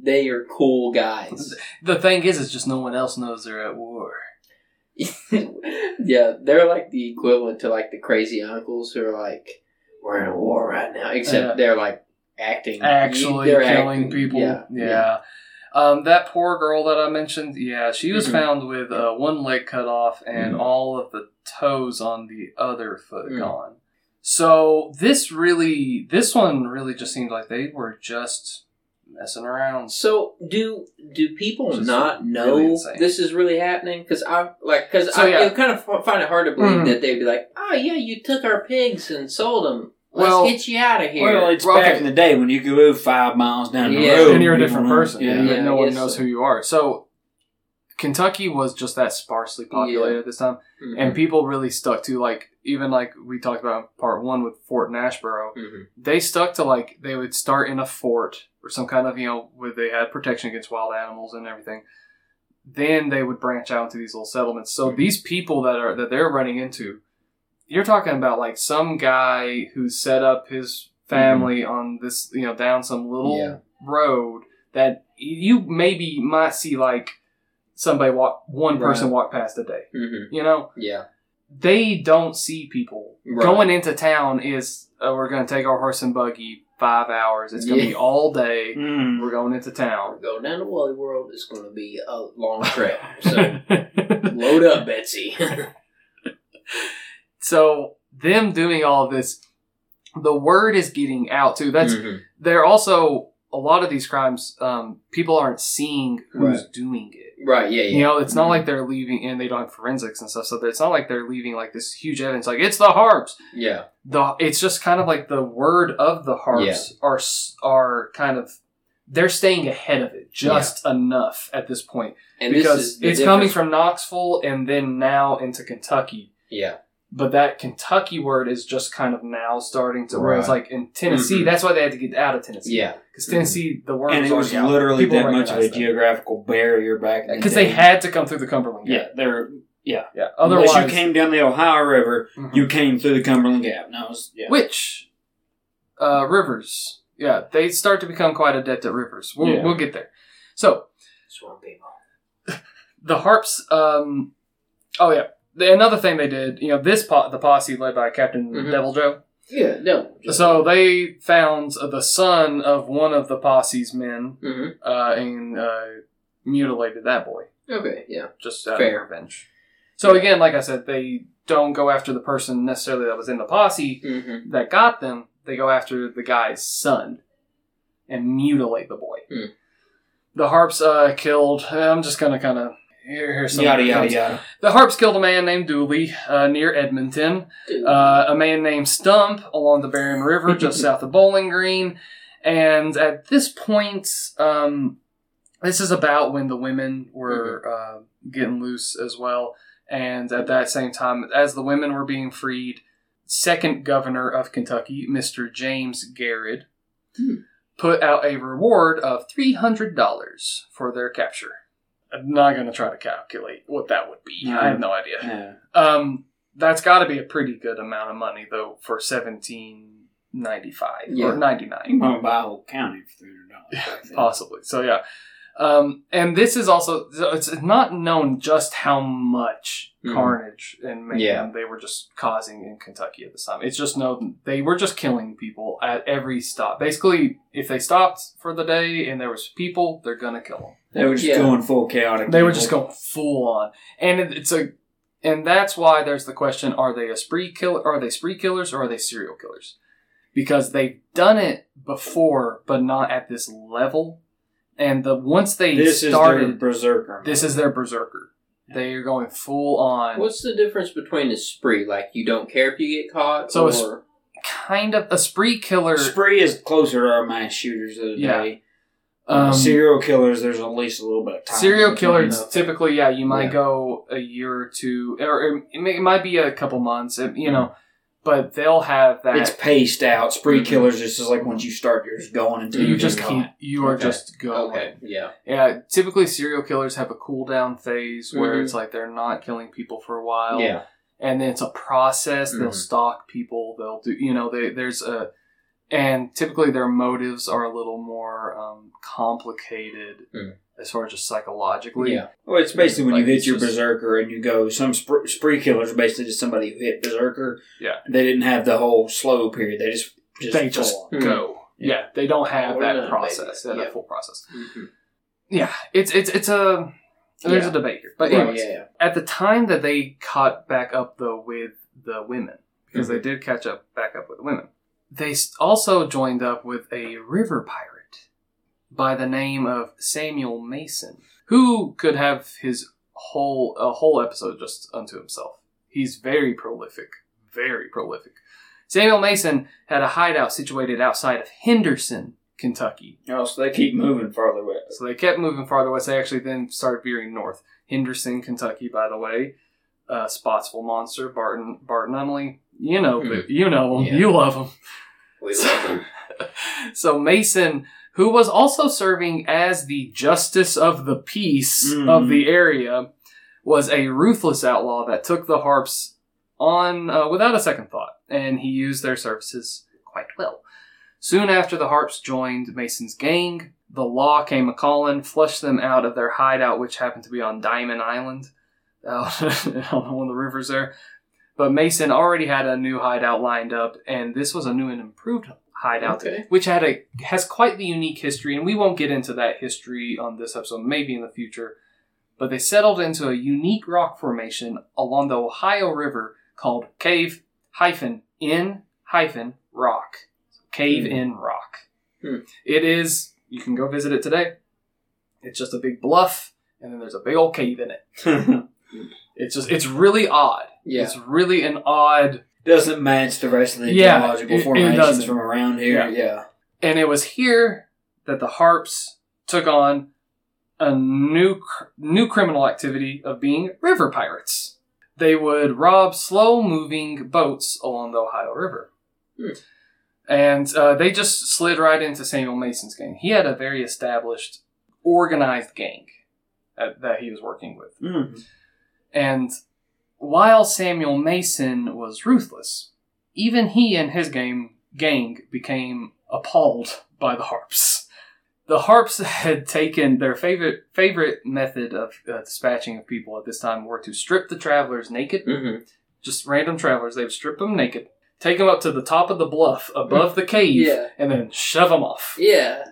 They are cool guys. The thing is, is just no one else knows they're at war. Yeah, they're like the equivalent to like the crazy uncles who are like, we're in a war right now. Except uh, they're like acting. Actually they're killing acting. people. Yeah. yeah. yeah. Um, that poor girl that I mentioned, yeah, she was mm-hmm. found with uh, one leg cut off and mm-hmm. all of the toes on the other foot mm-hmm. gone. So this really, this one really just seemed like they were just... messing around. So do do people just not know really this is really happening? Because I like because so, I yeah. kind of find it hard to believe mm. that they'd be like, oh yeah, you took our pigs and sold them. Let's well, get you out of here. Well, it's back okay. in the day when you could move five miles down the yeah. road and you're a different mm-hmm. person. Yeah, yeah, yeah no one knows so. who you are. So Kentucky was just that sparsely populated yeah. at this time, mm-hmm. and people really stuck to like. Even like we talked about in part one with Fort Nashboro, mm-hmm. they stuck to like they would start in a fort or some kind of, you know, where they had protection against wild animals and everything. Then they would branch out into these little settlements. So mm-hmm. these people that are that they're running into, you're talking about like some guy who set up his family mm-hmm. on this, you know, down some little yeah. road that you maybe might see like somebody walk, one right. person walk past a day, mm-hmm. you know? Yeah. They don't see people. Right. Going into town is, oh, we're going to take our horse and buggy five hours. It's going to yeah. be all day. Mm. We're going into town. We're going down to Wally World. It's going to be a long trip. So load up, Betsy. So them doing all of this, the word is getting out too. That's mm-hmm. they're also a lot of these crimes. Um, people aren't seeing who's right. doing it. Right, yeah, yeah. You know, it's not mm-hmm. like they're leaving, and they don't have forensics and stuff, so it's not like they're leaving, like, this huge evidence, like, it's the Harps! Yeah. The It's just kind of like the word of the Harps yeah. are are kind of, they're staying ahead of it just yeah. enough at this point. And because this is the it's difference. Coming from Knoxville and then now into Kentucky. Yeah. But that Kentucky word is just kind of now starting to right. where it's like in Tennessee. Mm-hmm. That's why they had to get out of Tennessee. Yeah, because Tennessee, mm-hmm. the word and was it was out. Literally people that much of a them. Geographical barrier back then. Because the they had to come through the Cumberland Gap. Yeah, they're yeah yeah. Otherwise, unless you came down the Ohio River, mm-hmm. you came through the Cumberland Gap. Now, yeah. which uh, rivers? Yeah, they start to become quite adept at rivers. We'll yeah. we'll get there. So swamp people. The Harps. Um, oh yeah. Another thing they did, you know, this po- the posse led by Captain mm-hmm. Devil Joe. Yeah, Devil Joe. So they found the son of one of the posse's men mm-hmm. uh, and uh, mutilated that boy. Okay, yeah. Just out Fair. Of revenge. So yeah. again, like I said, they don't go after the person necessarily that was in the posse mm-hmm. that got them. They go after the guy's son and mutilate the boy. Mm. The Harps uh, killed... I'm just going to kind of... Here, here's yada, yada, yada. The Harps killed a man named Dooley uh, near Edmonton, uh, a man named Stump along the Barron River just south of Bowling Green, and at this point, um, this is about when the women were mm-hmm. uh, getting loose as well, and at that same time, as the women were being freed, second governor of Kentucky, Mister James Garrett, mm. put out a reward of three hundred dollars for their capture. I'm not going to try to calculate what that would be. Mm-hmm. I have no idea. Yeah. Um, that's got to be a pretty good amount of money, though, for seventeen ninety-five yeah. or ninety-nine. You can buy a whole county for three hundred dollars. Possibly. So, yeah. Um, and this is also... It's not known just how much mm-hmm. carnage and mayhem yeah. they were just causing in Kentucky at this time. It's just known they were just killing people at every stop. Basically, if they stopped for the day and there was people, they're going to kill them. They were just yeah. going full chaotic. They people. Were just going full on, and it, it's a, and that's why there's the question: Are they a spree killer? Are they spree killers or are they serial killers? Because they've done it before, but not at this level. And the once they this started, is their berserker. This is their berserker. Yeah. They are going full on. What's the difference between a spree? Like you don't care if you get caught, so or a, kind of a spree killer. Spree is closer to our mass shooters of the yeah. day. Um, serial killers, there's at least a little bit of time. Serial killers, typically, yeah, you might yeah. go a year or two, or it, may, it might be a couple months, you mm-hmm. know, but they'll have that. It's paced out. Spree mm-hmm. killers, it's just like once you start, you're just going until you, you just keep. You are okay. just going. Okay. Yeah. Yeah. Typically, serial killers have a cool down phase where mm-hmm. it's like they're not killing people for a while. Yeah. And then it's a process. Mm-hmm. They'll stalk people. They'll do, you know, they, there's a. And typically their motives are a little more um, complicated mm. as far as just psychologically. Yeah. Well, it's basically when like you hit your just... berserker and you go, some sp- spree killers basically just somebody who hit berserker. Yeah. They didn't have the whole slow period. They just, just they just on. Go. Yeah. yeah. They don't have oh, that no, process, that yeah. full process. Mm-hmm. Yeah. It's, it's, it's a, there's yeah. a debate here. But anyways, right, yeah, yeah. at the time that they caught back up though with the women, because mm-hmm. they did catch up back up with the women. They also joined up with a river pirate by the name of Samuel Mason, who could have his whole a whole episode just unto himself. He's very prolific, very prolific. Samuel Mason had a hideout situated outside of Henderson, Kentucky. Oh, so they keep moving farther west. So they kept moving farther west. They actually then started veering north. Henderson, Kentucky, by the way. Uh, Spotsville Monster, Barton, Barton Umley. You know, mm. you know them. Yeah. You love them. We so, love them. So Mason, who was also serving as the justice of the peace mm. of the area, was a ruthless outlaw that took the Harps on uh, without a second thought, and he used their services quite well. Soon after the Harps joined Mason's gang, the law came a-calling, flushed them out of their hideout, which happened to be on Diamond Island, out on one of the rivers there. But Mason already had a new hideout lined up, and this was a new and improved hideout, okay. which had a has quite the unique history, and we won't get into that history on this episode, maybe in the future. But they settled into a unique rock formation along the Ohio River called Cave hyphen in hyphen rock. Cave mm. in rock. Hmm. It is, you can go visit it today. It's just a big bluff, and then there's a big old cave in it. It's just, it's really odd. Yeah. It's really an odd... Doesn't match the rest of the yeah, geological it, formations it from around here. Yeah. yeah. And it was here that the Harps took on a new new criminal activity of being river pirates. They would rob slow-moving boats along the Ohio River. Hmm. And uh, they just slid right into Samuel Mason's gang. He had a very established, organized gang at, that he was working with. Mm-hmm. And while Samuel Mason was ruthless, even he and his gang, gang became appalled by the Harps. The Harps had taken their favorite favorite method of uh, dispatching of people at this time were to strip the travelers naked. Mm-hmm. Just random travelers. They would strip them naked. Take them up to the top of the bluff above the cave, yeah. and then shove them off. Yeah.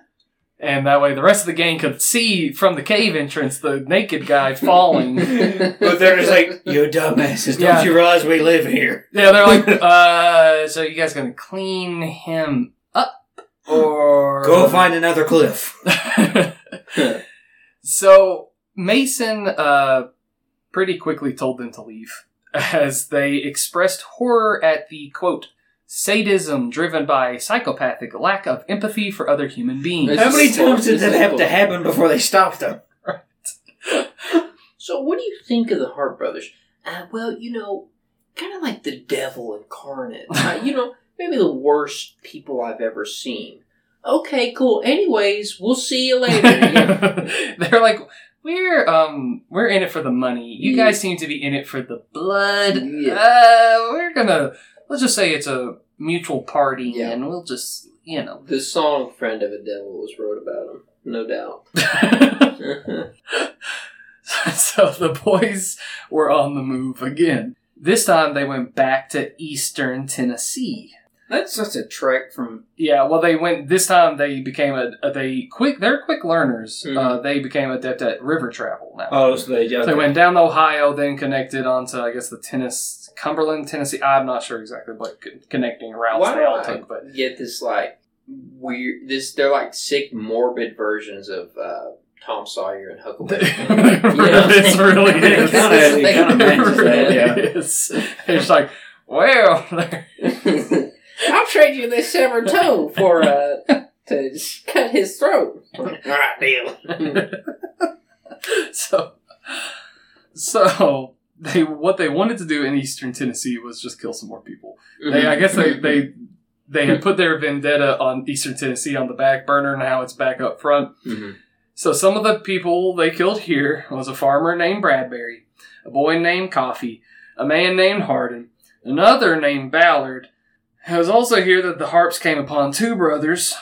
And that way the rest of the gang could see from the cave entrance the naked guy falling. But they're just like, you dumbasses, yeah. don't you realize we live here? Yeah, they're like, uh, so you guys gonna clean him up? Or... Go find another cliff. So, Mason uh, pretty quickly told them to leave, as they expressed horror at the, quote, sadism driven by psychopathic lack of empathy for other human beings. How many times did that have to happen before they stopped them? Right. So what do you think of the Harp Brothers? Uh, well, you know, kind of like the devil incarnate. Uh, you know, maybe the worst people I've ever seen. Okay, cool. Anyways, we'll see you later. Yeah. They're like... We're um we're in it for the money. You yeah. guys seem to be in it for the blood. Yeah. Uh, we're gonna let's just say it's a mutual party, yeah. and we'll just you know. The song "Friend of a Devil" was wrote about him, no doubt. So the boys were on the move again. This time they went back to Eastern Tennessee. That's such a trek from... Yeah, well, they went... This time, they became a... They quick. They're quick learners. Mm-hmm. Uh, they became adept at river travel now. Oh, so they... Yeah, so they okay. went down the Ohio, then connected onto, I guess, the Tennessee... Cumberland, Tennessee. I'm not sure exactly what connecting routes Why they all took, but... get this, like, weird... This, they're, like, sick, morbid versions of... Uh, Tom Sawyer and Huckleberry. This really is. It kind of matches that, yeah. It's just like, well... I'll trade you this severed toe for, uh, to cut his throat. All right, deal. so, so they what they wanted to do in Eastern Tennessee was just kill some more people. They, I guess they, they they had put their vendetta on Eastern Tennessee on the back burner, now it's back up front. Mm-hmm. So some of the people they killed here was a farmer named Bradbury, a boy named Coffee, a man named Hardin, another named Ballard. It was also here that the Harps came upon two brothers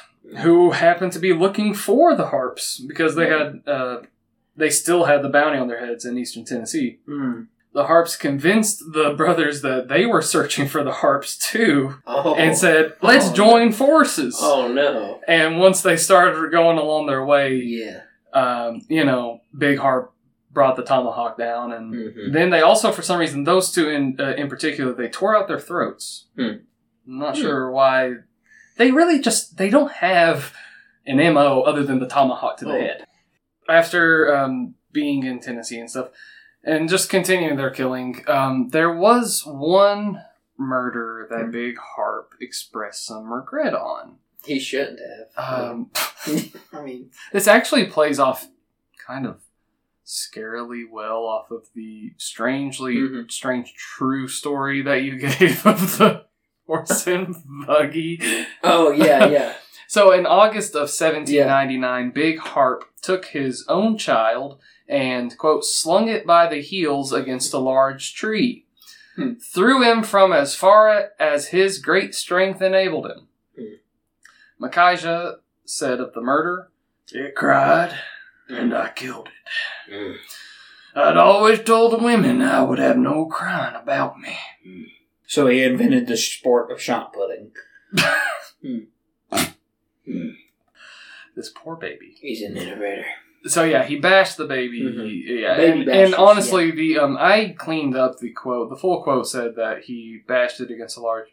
who happened to be looking for the Harps because they had, uh, they still had the bounty on their heads in Eastern Tennessee. Mm. The Harps convinced the brothers that they were searching for the Harps too, oh. and said, "Let's oh. join forces." Oh no! And once they started going along their way, yeah, um, you know, Big Harp brought the tomahawk down, and mm-hmm. then they also, for some reason, those two in uh, in particular, they tore out their throats. Mm. I'm not hmm. sure why. They really just, they don't have an M O other than the tomahawk to the oh. head. After um, being in Tennessee and stuff, and just continuing their killing, um, there was one murder that hmm. Big Harp expressed some regret on. He shouldn't have. Um, I mean, this actually plays off kind of scarily well off of the strangely, mm-hmm. strange true story that you gave of the Orson Buggy. Oh, yeah, yeah. So in August of seventeen ninety-nine, yeah. Big Harp took his own child and, quote, slung it by the heels against a large tree, hmm. threw him from as far as his great strength enabled him. Hmm. Micajah said of the murder, "It cried, and I killed it. Mm. I'd always told the women I would have no crying about me." Mm. So he invented the sport of shot putting. mm. Mm. This poor baby. He's an innovator. So yeah, he bashed the baby. Mm-hmm. Yeah, baby and, and honestly, yeah. the um, I cleaned up the quote. The full quote said that he bashed it against a large.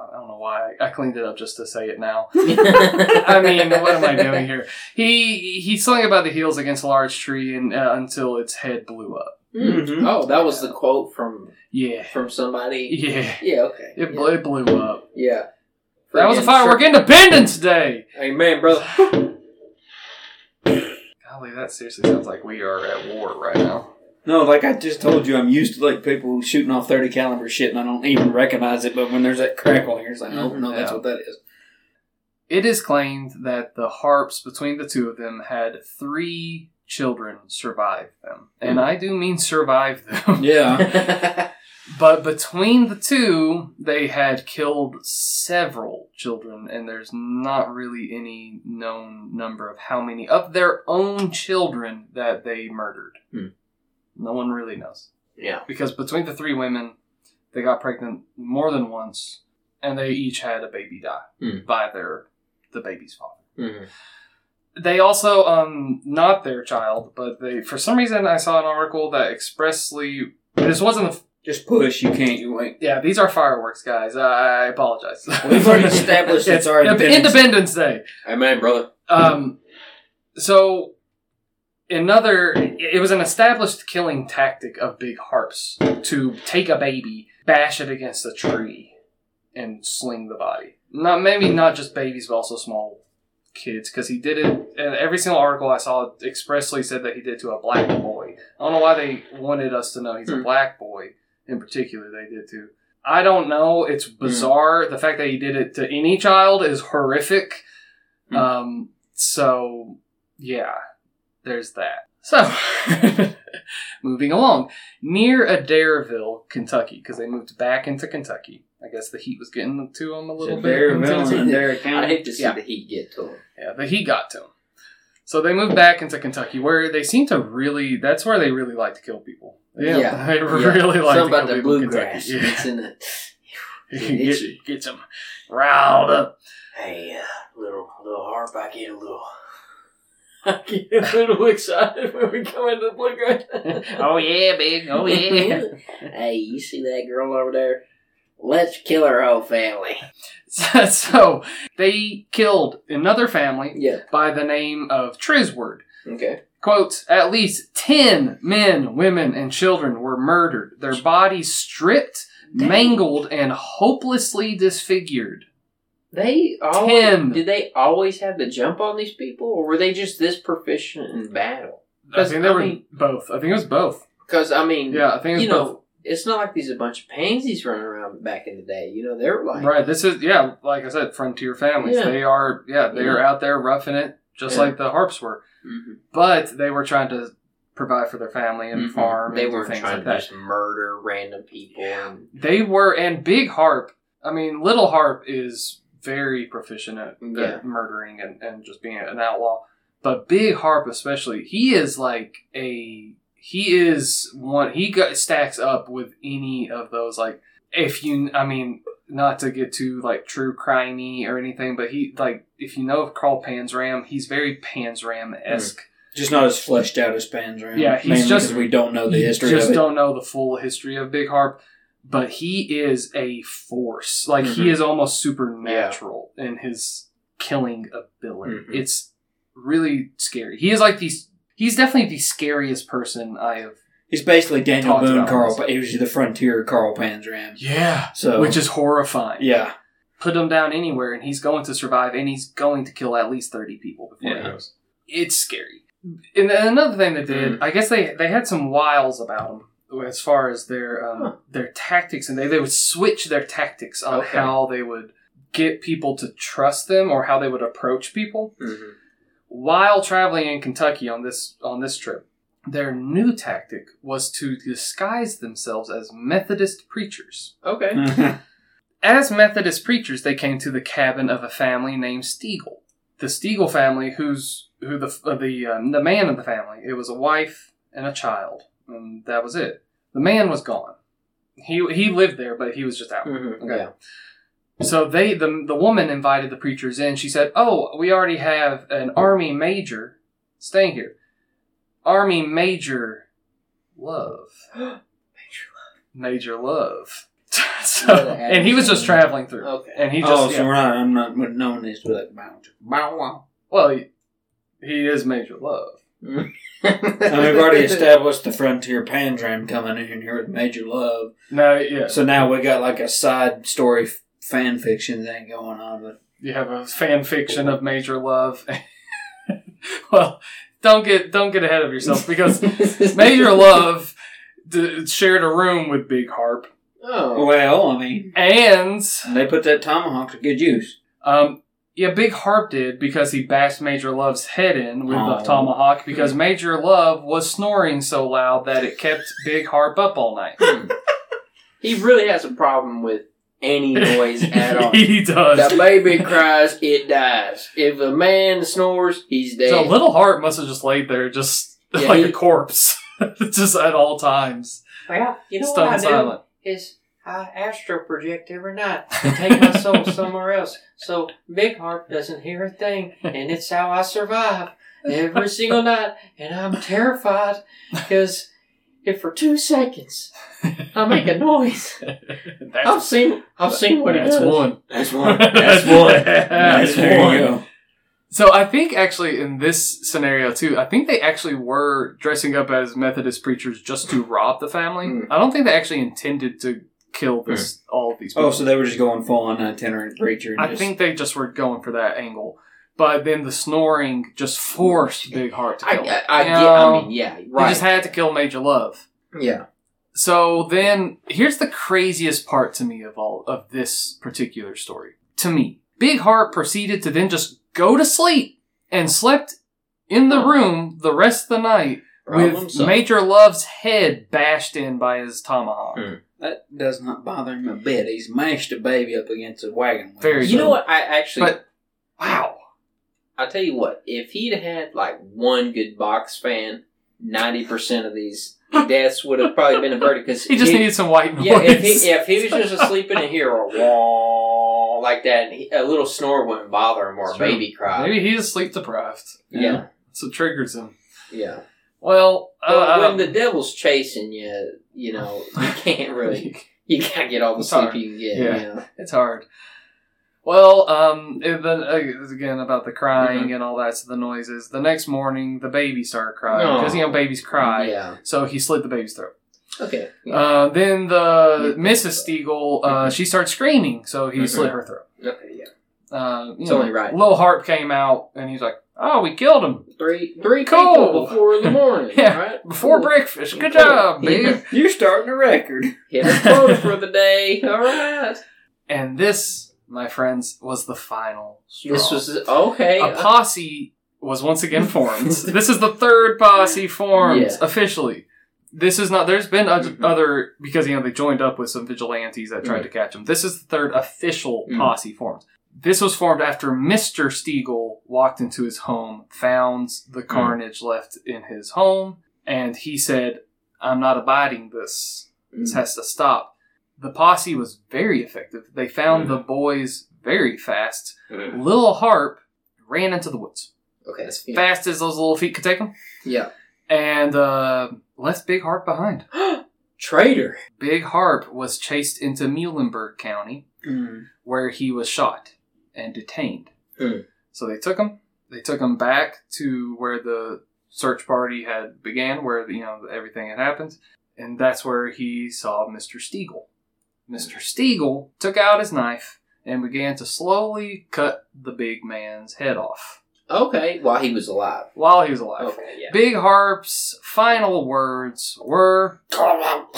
I don't know why I cleaned it up just to say it now. I mean, what am I doing here? He he slung it by the heels against a large tree and uh, until its head blew up. Mm-hmm. Oh, that was the quote from yeah from somebody. Yeah, yeah, okay. It, yeah. it blew up. Yeah, that Friggin was a firework sure. Independence Day. Amen, brother. Golly, that seriously sounds like we are at war right now. No, like I just told you, I'm used to like people shooting off thirty caliber shit, and I don't even recognize it. But when there's that crackle here, it's like, oh no, that's what that is. It is claimed that the Harps, between the two of them, had three children survive them, mm. and I do mean survive them. Yeah. But between the two, they had killed several children, and there's not really any known number of how many of their own children that they murdered. Mm. No one really knows. Yeah. Because between the three women, they got pregnant more than once, and they each had a baby die mm. by their the baby's father. Mm-hmm. They also, um, not their child, but they, for some reason, I saw an article that expressly, this wasn't the... Just push, you can't, you wait. Yeah, these are fireworks, guys. I apologize. We've already established it's our Independence, Independence Day. Amen, brother. Um, so... Another, it was an established killing tactic of big harps to take a baby, bash it against a tree, and sling the body. Not maybe not just babies, but also small kids, because he did it, and every single article I saw expressly said that he did it to a black boy. I don't know why they wanted us to know he's mm. a black boy in particular, they did too. I don't know, it's bizarre. Mm. The fact that he did it to any child is horrific. Mm. Um, so, yeah. There's that. So, moving along. Near Adairville, Kentucky, because they moved back into Kentucky. I guess the heat was getting to them a little Adairville bit. Adairville and Adair County. I hate to see yeah. the heat get to them. Yeah, the heat got to them. So they moved back into Kentucky, where they seem to really, that's where they really like to kill people. Yeah. yeah. They really yeah. like Something to kill people. Something about the bluegrass. Yeah. It's in the, it's get, gets them riled up. Hey, uh, little, little harp, I get a little... I get a little excited when we come into the playground. Oh, yeah, big. Oh, yeah. Hey, you see that girl over there? Let's kill her whole family. So, so they killed another family yeah. by the name of Trisword. Okay. Quote, at least ten men, women, and children were murdered. Their bodies stripped, Dang. mangled, and hopelessly disfigured. They always, Ten. Did they always have the jump on these people, or were they just this proficient in battle? I think they I were mean, both. I think it was both. Because, I mean, yeah, I think it was you both. know, it's not like these a bunch of pansies running around back in the day. You know, they're like... Right, this is, yeah, like I said, frontier families. Yeah. They are, yeah, they yeah. are out there roughing it, just yeah. like the Harps were. Mm-hmm. But they were trying to provide for their family and mm-hmm. farm they and were things trying like to that. Just murder random people. Yeah. And... They were, and Big Harp, I mean, Little Harp is very proficient at, yeah. at murdering and, and just being an outlaw. But Big Harp especially, he is like a... He is one... He got, stacks up with any of those, like... If you... I mean, not to get too, like, true crimey or anything, but he, like... If you know of Carl Panzram, he's very Panzram-esque. Mm. Just not as fleshed out as Panzram. Yeah, he's mainly just... because we don't know the history of it. just don't know the full history of Big Harp. But he is a force. Like, mm-hmm. he is almost supernatural yeah. in his killing ability. Mm-hmm. It's really scary. He is like the... He's definitely the scariest person I have... He's basically Daniel Boone, Carl... He was the frontier Carl Panzram. Yeah. So, which is horrifying. Yeah. Put him down anywhere, and he's going to survive, and he's going to kill at least thirty people before yeah. he goes. It's scary. And another thing they did... Mm-hmm. I guess they, they had some wiles about him. As far as their um, huh. their tactics, and they, they would switch their tactics on okay. how they would get people to trust them or how they would approach people. Mm-hmm. While traveling in Kentucky on this on this trip, their new tactic was to disguise themselves as Methodist preachers. Okay. As Methodist preachers, they came to the cabin of a family named Stiegel. The Stiegel family, who's who the uh, the uh, the man of the family, it was a wife and a child, and that was it. The man was gone. He he lived there, but he was just out. Mm-hmm. Okay. Yeah. So they the the woman invited the preachers in. She said, "Oh, we already have an army major staying here. Army Major Love. Major Love. Major Love." So, and he was just traveling through. Okay. And he just, oh, so yeah. Right. I'm not known as like Bow Wow. Well, he, he is Major Love. And we've already established the Frontier Pandram coming in here with Major Love. No, yeah. So now we got like a side story f- fan fiction thing going on. But you have a fan fiction of Major Love. Well, don't get don't get ahead of yourself, because Major Love d- shared a room with Big Harp. Oh. Well, I mean... And... They put that tomahawk to good use. Um, yeah, Big Harp did, because he bashed Major Love's head in with oh. the tomahawk, because Major Love was snoring so loud that it kept Big Harp up all night. He really has a problem with any noise at all. He does. The baby cries, it dies. If a man snores, he's dead. So Little Harp must have just laid there, just yeah, like he... a corpse. Just at all times. Well, you know Stunned what I silent. Do? Is I astral project every night and take my soul somewhere else, so Big Harp doesn't hear a thing, and it's how I survive every single night. And I'm terrified because if for two seconds I make a noise, that's, I've seen I've seen what it does. One. That's one. That's one. That's one. So I think actually in this scenario too, I think they actually were dressing up as Methodist preachers just to rob the family. Mm. I don't think they actually intended to kill this mm. all of these people. Oh, so they were just going full on itinerant preacher. And I just... think they just were going for that angle. But then the snoring just forced Big Heart to kill I, I, I, you know, yeah, I mean, yeah, right. They just had to kill Major Love. Yeah. So then, here's the craziest part to me of all of this particular story. To me, Big Heart proceeded to then just go to sleep and slept in the room the rest of the night Problem with solved. Major Love's head bashed in by his tomahawk. Mm. That does not bother him a bit. He's mashed a baby up against a wagon wheel. Very you good. Know what? I actually... But, wow. I'll tell you what. If he'd had, like, one good box fan, ninety percent of these deaths would have probably been averted. Cause he just he, needed some white noise. Yeah, if he, if he was just sleeping in here, or wah. Like that, and a little snore wouldn't bother him, or a baby cry. Maybe he is sleep deprived. Yeah. yeah. So it triggers him. Yeah. Well, uh, when, when the devil's chasing you, you know, you can't really, you gotta get all the sleep hard. You can get. Yeah. You know? It's hard. Well, um, it, uh, again, about the crying mm-hmm. and all that, so the noises. The next morning, the baby started crying. Because, no. you know, babies cry. Yeah. So he slit the baby's throat. Okay. Yeah. Uh, then the yeah. Missus Stiegel, uh, mm-hmm. she starts screaming, so he mm-hmm. slit her throat. Okay, yeah. Uh, you it's know, only right. Little Harp came out, and he's like, "Oh, we killed him. Three, three cool. people before in the morning, yeah. right? Before cool. breakfast. Good cool. job, babe. You're starting a record. Hit a quota for the day. All right." And this, my friends, was the final straw. This was okay. A posse was once again formed. This is the third posse formed yeah. officially. This is not... There's been mm-hmm. other... Because, you know, they joined up with some vigilantes that tried mm-hmm. to catch him. This is the third official mm-hmm. posse formed. This was formed after Mister Stiegel walked into his home, found the carnage mm-hmm. left in his home, and he said, "I'm not abiding this. This mm-hmm. has to stop." The posse was very effective. They found mm-hmm. the boys very fast. Mm-hmm. Little Harp ran into the woods. Okay. As yeah. fast as those little feet could take him. Yeah. And uh, left Big Harp behind. Traitor. Big Harp was chased into Muhlenberg County, mm. where he was shot and detained. Mm. So they took him. They took him back to where the search party had began, where you know everything had happened, and that's where he saw Mister Stiegel. Mister Stiegel took out his knife and began to slowly cut the big man's head off. Okay, while he was alive. While he was alive. Okay, yeah. Big Harp's final words were... "Stop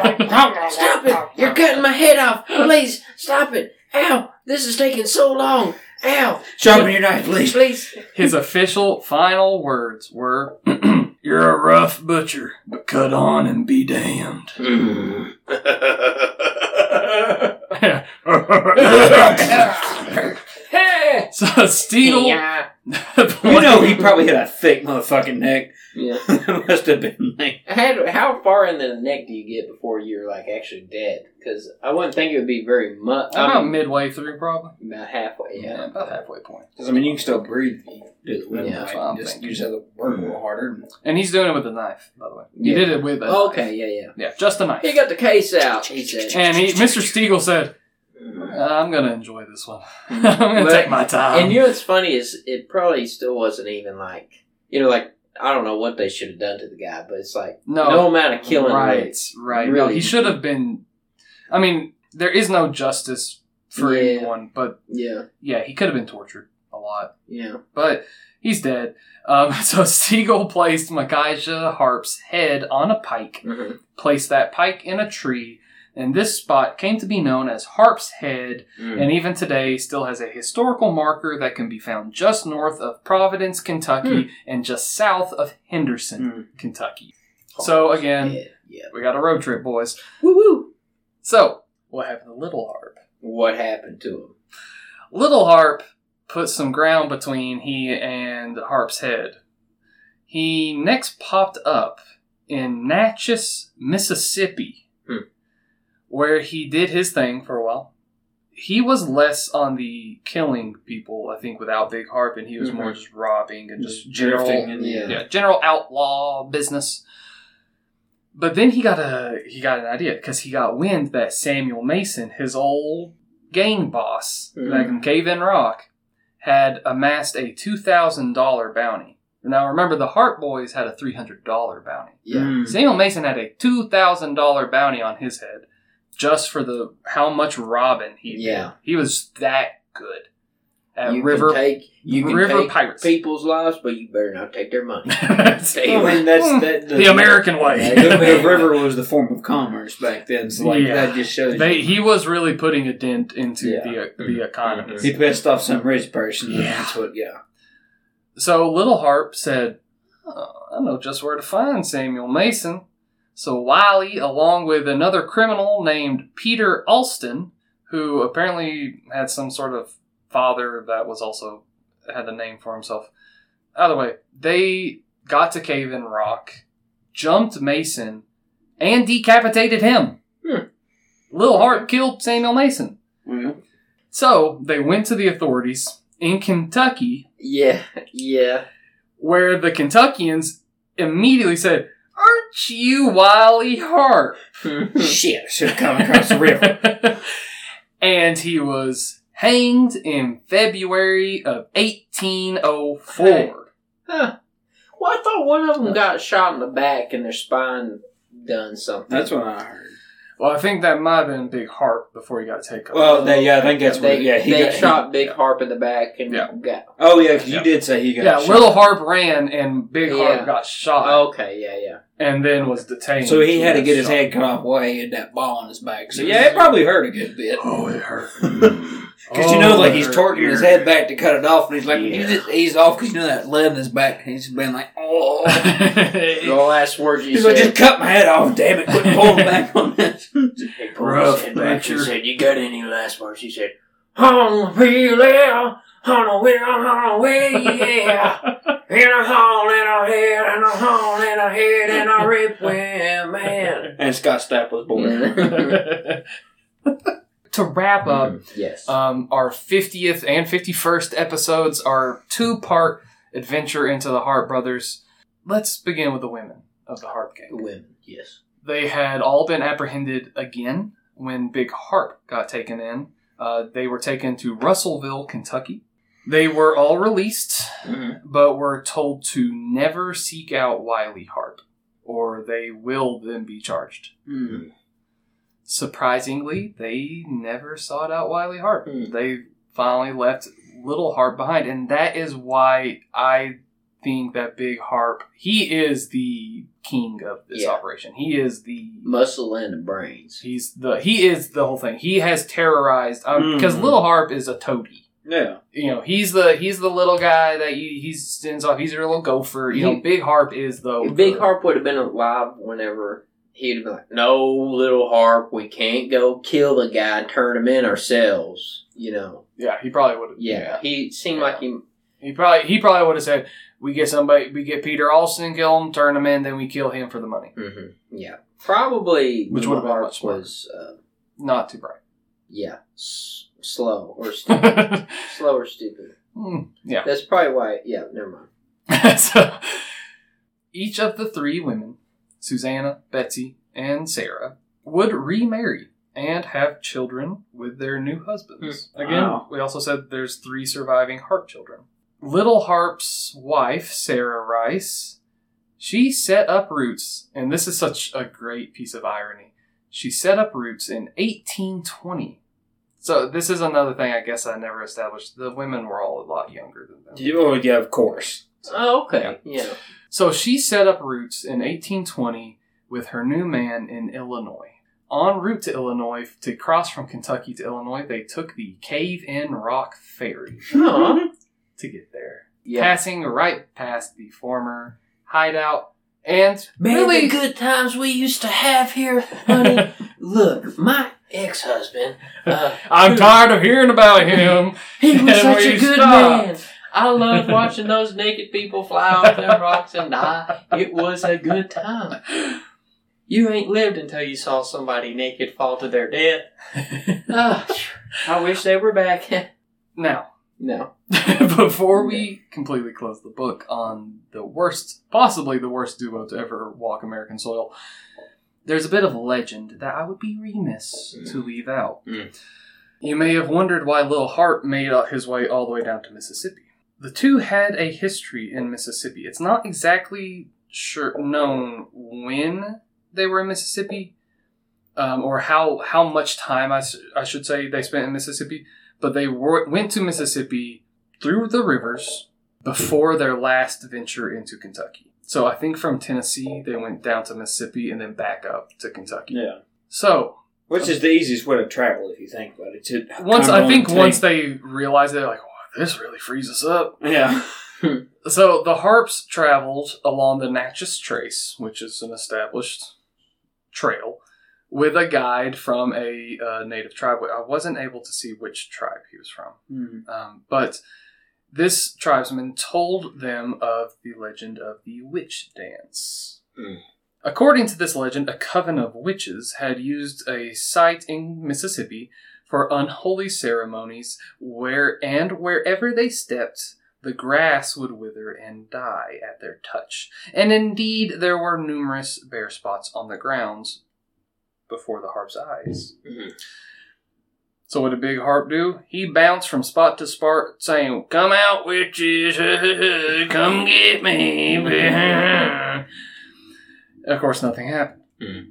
it! You're cutting my head off! Please, stop it! Ow! This is taking so long! Ow! Sharpen your knife, please! Please!" His official final words were... "You're a rough butcher, but cut on and be damned." Hey! So Stiegel, yeah. You know he probably had a thick motherfucking neck. Yeah, it must have been like. I had, how far in the neck do you get before you're like actually dead? Because I wouldn't think it would be very much. About um, midway through, probably. About halfway. Yeah, yeah about halfway point. Because I mean, you can still breathe. You do the yeah, right? I'm just thinking. You just have to work a little harder. And he's doing it with a knife, by the way. Yeah. He did it with a. Oh, okay. Knife. Yeah, yeah, yeah. Just a knife. He got the case out. He said, and he, Mister Stiegel said. I'm going to enjoy this one. I'm going to take my time. And you know what's funny is it probably still wasn't even like, you know, like, I don't know what they should have done to the guy, but it's like, no, no amount of killing. Right, right. Really. No, he should have been, I mean, there is no justice for yeah. anyone, but yeah, yeah, he could have been tortured a lot. Yeah. But he's dead. Um, so Stiegel placed Micajah Harp's head on a pike, mm-hmm. placed that pike in a tree, and this spot came to be known as Harp's Head, mm. and even today still has a historical marker that can be found just north of Providence, Kentucky, mm. and just south of Henderson, mm. Kentucky. Harp's so, again, head. Yeah. We got a road trip, boys. Woo-woo! So, what happened to Little Harp? What happened to him? Little Harp put some ground between he and Harp's Head. He next popped up in Natchez, Mississippi, mm. where he did his thing for a while. He was less on the killing people, I think, without Big Harp, and he was mm-hmm. more just robbing and just general, and, yeah. Yeah, general outlaw business. But then he got a he got an idea because he got wind that Samuel Mason, his old gang boss mm-hmm. back in Cave In Rock, had amassed a two thousand dollar bounty. Now remember, the Harp Boys had a three hundred dollar bounty. Yeah, mm. Samuel Mason had a two thousand dollar bounty on his head. Just for the how much robbing he yeah. did. He was that good at you river, can take, you river can take pirates. People's lives, but you better not take their money. that's, I mean, that's, that, the, the American way. The river was the form of commerce back then, so like yeah. that just shows they, you. He was really putting a dent into yeah. the the economy. He pissed off some rich person. Yeah. That's what, yeah. So Little Harp said, oh, I know just where to find Samuel Mason. So Wiley, along with another criminal named Peter Alston, who apparently had some sort of father that was also had a name for himself. Either way, they got to Cave In Rock, jumped Mason, and decapitated him. Hmm. Little Harp killed Samuel Mason. Mm-hmm. So they went to the authorities in Kentucky. Yeah, yeah. Where the Kentuckians immediately said, aren't you Wiley Harp? Shit, I should have come across the river. And he was hanged in February of eighteen oh four. Hey. Huh. Well, I thought one of them got shot in the back and their spine done something. That's what I heard. Well, I think that might have been Big Harp before he got taken. Well, they, yeah, I think that's they, what. Yeah, he they got, shot he, Big yeah. Harp in the back and yeah. got. Oh yeah, because yeah. you did say he got. Yeah, shot. Little Harp ran and Big yeah. Harp got shot. Okay, yeah, yeah. And then was detained. So he had to get his shot. Head cut off while he had that ball on his back. So yeah, it probably hurt a good bit. Oh, it hurt. Because oh, you know, like, he's torquing his head back to cut it off, and he's like, yeah. he's, just, he's off because you know that lead in his back, and he's been like, oh. The last word you said. He's like, just cut my head off, damn it, quit pulling back on this. He pulled his head back and said, you got any last words? He said, on the pillow, on the window, on the way, yeah. In a hole in her head, in a hole in her head, and a rip wind, man. And Scott Stapp was born. To wrap up, mm, yes. um, our fiftieth and fifty-first episodes are two-part adventure into the Harp Brothers. Let's begin with the women of the Harp gang. The women, yes. They had all been apprehended again when Big Harp got taken in. Uh, they were taken to Russellville, Kentucky. They were all released, mm-hmm. but were told to never seek out Wiley Harp, or they will then be charged. Mm-hmm. Surprisingly, they never sought out Wiley Harp. Mm. They finally left Little Harp behind. And that is why I think that Big Harp, he is the king of this yeah. operation. He is the... muscle and the brains. He's the He is the whole thing. He has terrorized... Um, mm. Because Little Harp is a toady. Yeah. You know, he's the he's the little guy that he, he sends off. He's a little gopher. You he, know, Big Harp is the... Big Harp would have been alive whenever... he'd be like, no, little harp, we can't go kill the guy and turn him in ourselves, you know. Yeah, he probably would have. Yeah, yeah, he seemed yeah. like he... He probably he probably would have said, we get somebody, we get Peter Alston, kill him, turn him in, then we kill him for the money. Mm-hmm. Yeah. Probably... Which would have been much smarter. Was, uh, not too bright. Yeah. S- slow or stupid. Slow or stupid. Mm, yeah. That's probably why... Yeah, never mind. So, each of the three women, Susanna, Betsy, and Sarah, would remarry and have children with their new husbands. Mm. Again, wow. We also said there's three surviving harp children. Little Harp's wife, Sarah Rice, she set up roots, and this is such a great piece of irony. She set up roots in eighteen twenty. So this is another thing I guess I never established. The women were all a lot younger than them. You, yeah, of course. Oh, okay. Yeah. yeah. So she set up roots in eighteen twenty with her new man in Illinois. En route to Illinois, to cross from Kentucky to Illinois, they took the Cave-In Rock Ferry huh. to get there. Yeah. Passing right past the former hideout and... Man, really, the good times we used to have here, honey. Look, my ex-husband... Uh, I'm tired of hearing about him. He was such a good stopped. man. I loved watching those naked people fly off their rocks and die. It was a good time. You ain't lived until you saw somebody naked fall to their death. Oh, I wish they were back. Now. No. Before we completely close the book on the worst, possibly the worst duo to ever walk American soil, there's a bit of legend that I would be remiss mm. to leave out. Mm. You may have wondered why Little Harp made his way all the way down to Mississippi. The two had a history in Mississippi. It's not exactly sure known when they were in Mississippi, um, or how, how much time, I, I should say, they spent in Mississippi, but they were, went to Mississippi through the rivers before their last venture into Kentucky. So I think from Tennessee, they went down to Mississippi and then back up to Kentucky. Yeah. So... Which is the easiest way to travel, if you think about it. To once I think take... once they realize it, they're like, oh, this really frees us up. Yeah. So the Harps traveled along the Natchez Trace, which is an established trail, with a guide from a uh, native tribe. I wasn't able to see which tribe he was from. Mm-hmm. Um, but this tribesman told them of the legend of the witch dance. Mm. According to this legend, a coven of witches had used a site in Mississippi for unholy ceremonies where and wherever they stepped, the grass would wither and die at their touch. And indeed, there were numerous bare spots on the grounds before the harp's eyes. Mm-hmm. So what did Big Harp do? He bounced from spot to spot saying, "Come out, witches, come get me." Of course, nothing happened. Mm.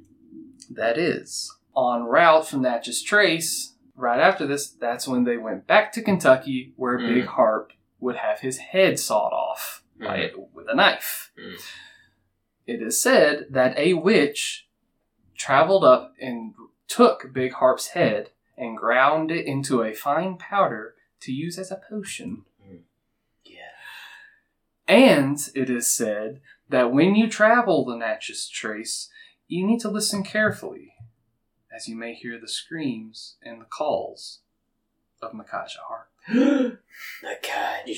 That is, en route from Natchez Trace, right after this, that's when they went back to Kentucky, where mm. Big Harp would have his head sawed off mm. by it with a knife. Mm. It is said that a witch traveled up and took Big Harp's head and ground it into a fine powder to use as a potion. Mm. Yeah. And it is said that when you travel the Natchez Trace, you need to listen carefully, as you may hear the screams and the calls of Micajah Harp. Micajah.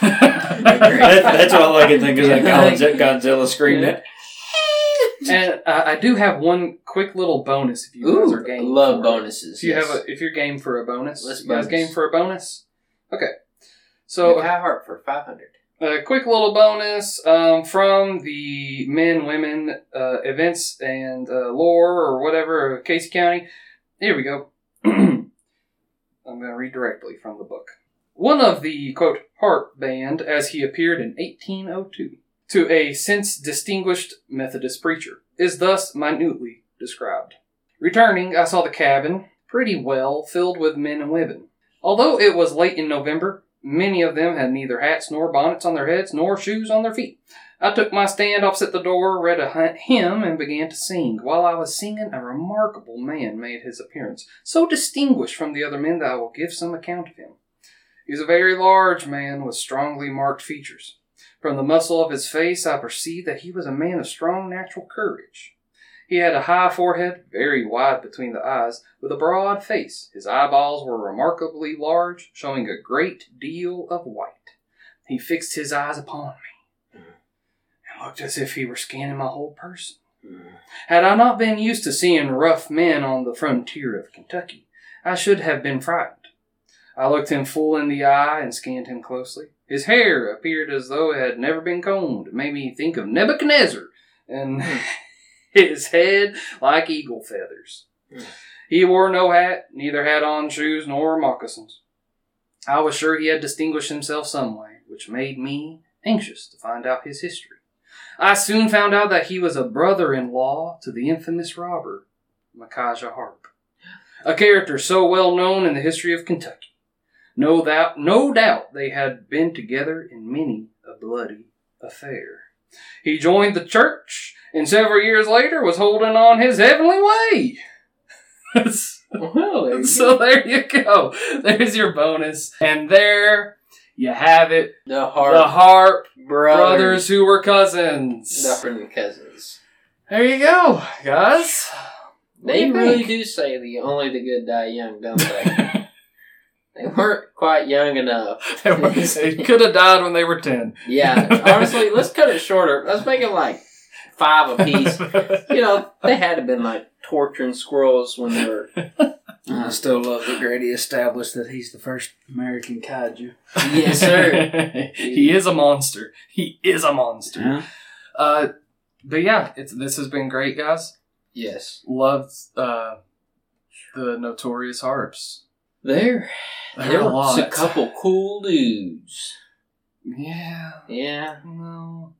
that, that's all I can think of, that Godzilla, Godzilla screaming. Yeah. And uh, I do have one quick little bonus if you Ooh, guys are game. Ooh, love for bonuses. If, you yes. have a, if you're game for a bonus, Let's you guys bonus. game for a bonus? Okay. So Micajah Harp for five hundred. A quick little bonus um, from the men, women, uh, events, and uh, lore, or whatever, of Casey County. Here we go. I'm going to read directly from the book. One of the, quote, harp band, as he appeared in eighteen oh two, to a since distinguished Methodist preacher, is thus minutely described. Returning, I saw the cabin, pretty well filled with men and women. Although it was late in November, many of them had neither hats nor bonnets on their heads nor shoes on their feet. I took my stand opposite the door, read a hymn, and began to sing. While I was singing, a remarkable man made his appearance, so distinguished from the other men that I will give some account of him. He was a very large man with strongly marked features. From the muscle of his face, I perceived that he was a man of strong natural courage. He had a high forehead, very wide between the eyes, with a broad face. His eyeballs were remarkably large, showing a great deal of white. He fixed his eyes upon me, and looked as if he were scanning my whole person. Had I not been used to seeing rough men on the frontier of Kentucky, I should have been frightened. I looked him full in the eye and scanned him closely. His hair appeared as though it had never been combed. It made me think of Nebuchadnezzar and his head like eagle feathers. He wore no hat, neither had on shoes nor moccasins. I was sure he had distinguished himself some way, which made me anxious to find out his history. I soon found out that he was a brother-in-law to the infamous robber, Micajah Harp, a character so well known in the history of Kentucky. No doubt, no doubt they had been together in many a bloody affair. He joined the church, and several years later was holding on his heavenly way. Really? So there you go. There's your bonus. And there... you have it. The Harp, the Harp brothers. brothers who were cousins. Different cousins. There you go, guys. What they do really do say the only the good die young, don't they? They weren't quite young enough. They, they could have died when they were ten. Yeah, honestly, let's cut it shorter. Let's make it like five apiece. You know, they had to have been like torturing squirrels when they were... I still love that Grady established that he's the first American kaiju. Yes, sir. He is a monster. He is a monster. Yeah. Uh, but yeah, it's, this has been great, guys. Yes. Loved uh, the Notorious Harps. There. There was a couple cool dudes. Yeah. Yeah. No.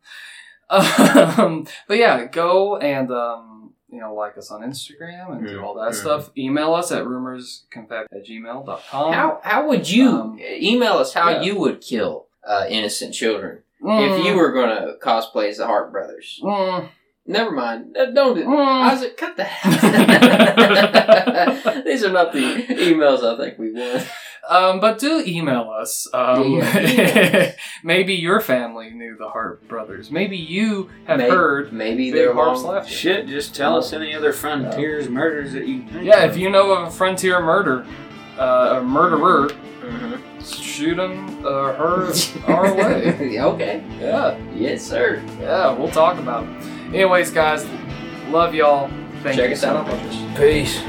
Um, but yeah, go and... Um, you know, like us on Instagram and mm-hmm. do all that mm-hmm. stuff. Email us at rumorsconfab at gmail dot com. How, how would you um, email us how yeah. you would kill uh, innocent children mm. if you were going to cosplay as the Hart brothers? Mm. Never mind. Uh, don't do mm. Isaac, cut that. These are not the emails I think we want. Um, but do email us. Um, yeah, email us. Maybe your family knew the Harp brothers. Maybe you have maybe, heard maybe their Harp's left. Shit, just tell us any other frontiers no. murders that you think Yeah, of. If you know of a frontier murder, uh, a murderer, mm-hmm. shoot him uh, her our way. Okay. Yeah. Yes, sir. Yeah, we'll talk about it. Anyways, guys, love y'all. Thank Check you us so out. Much. Peace.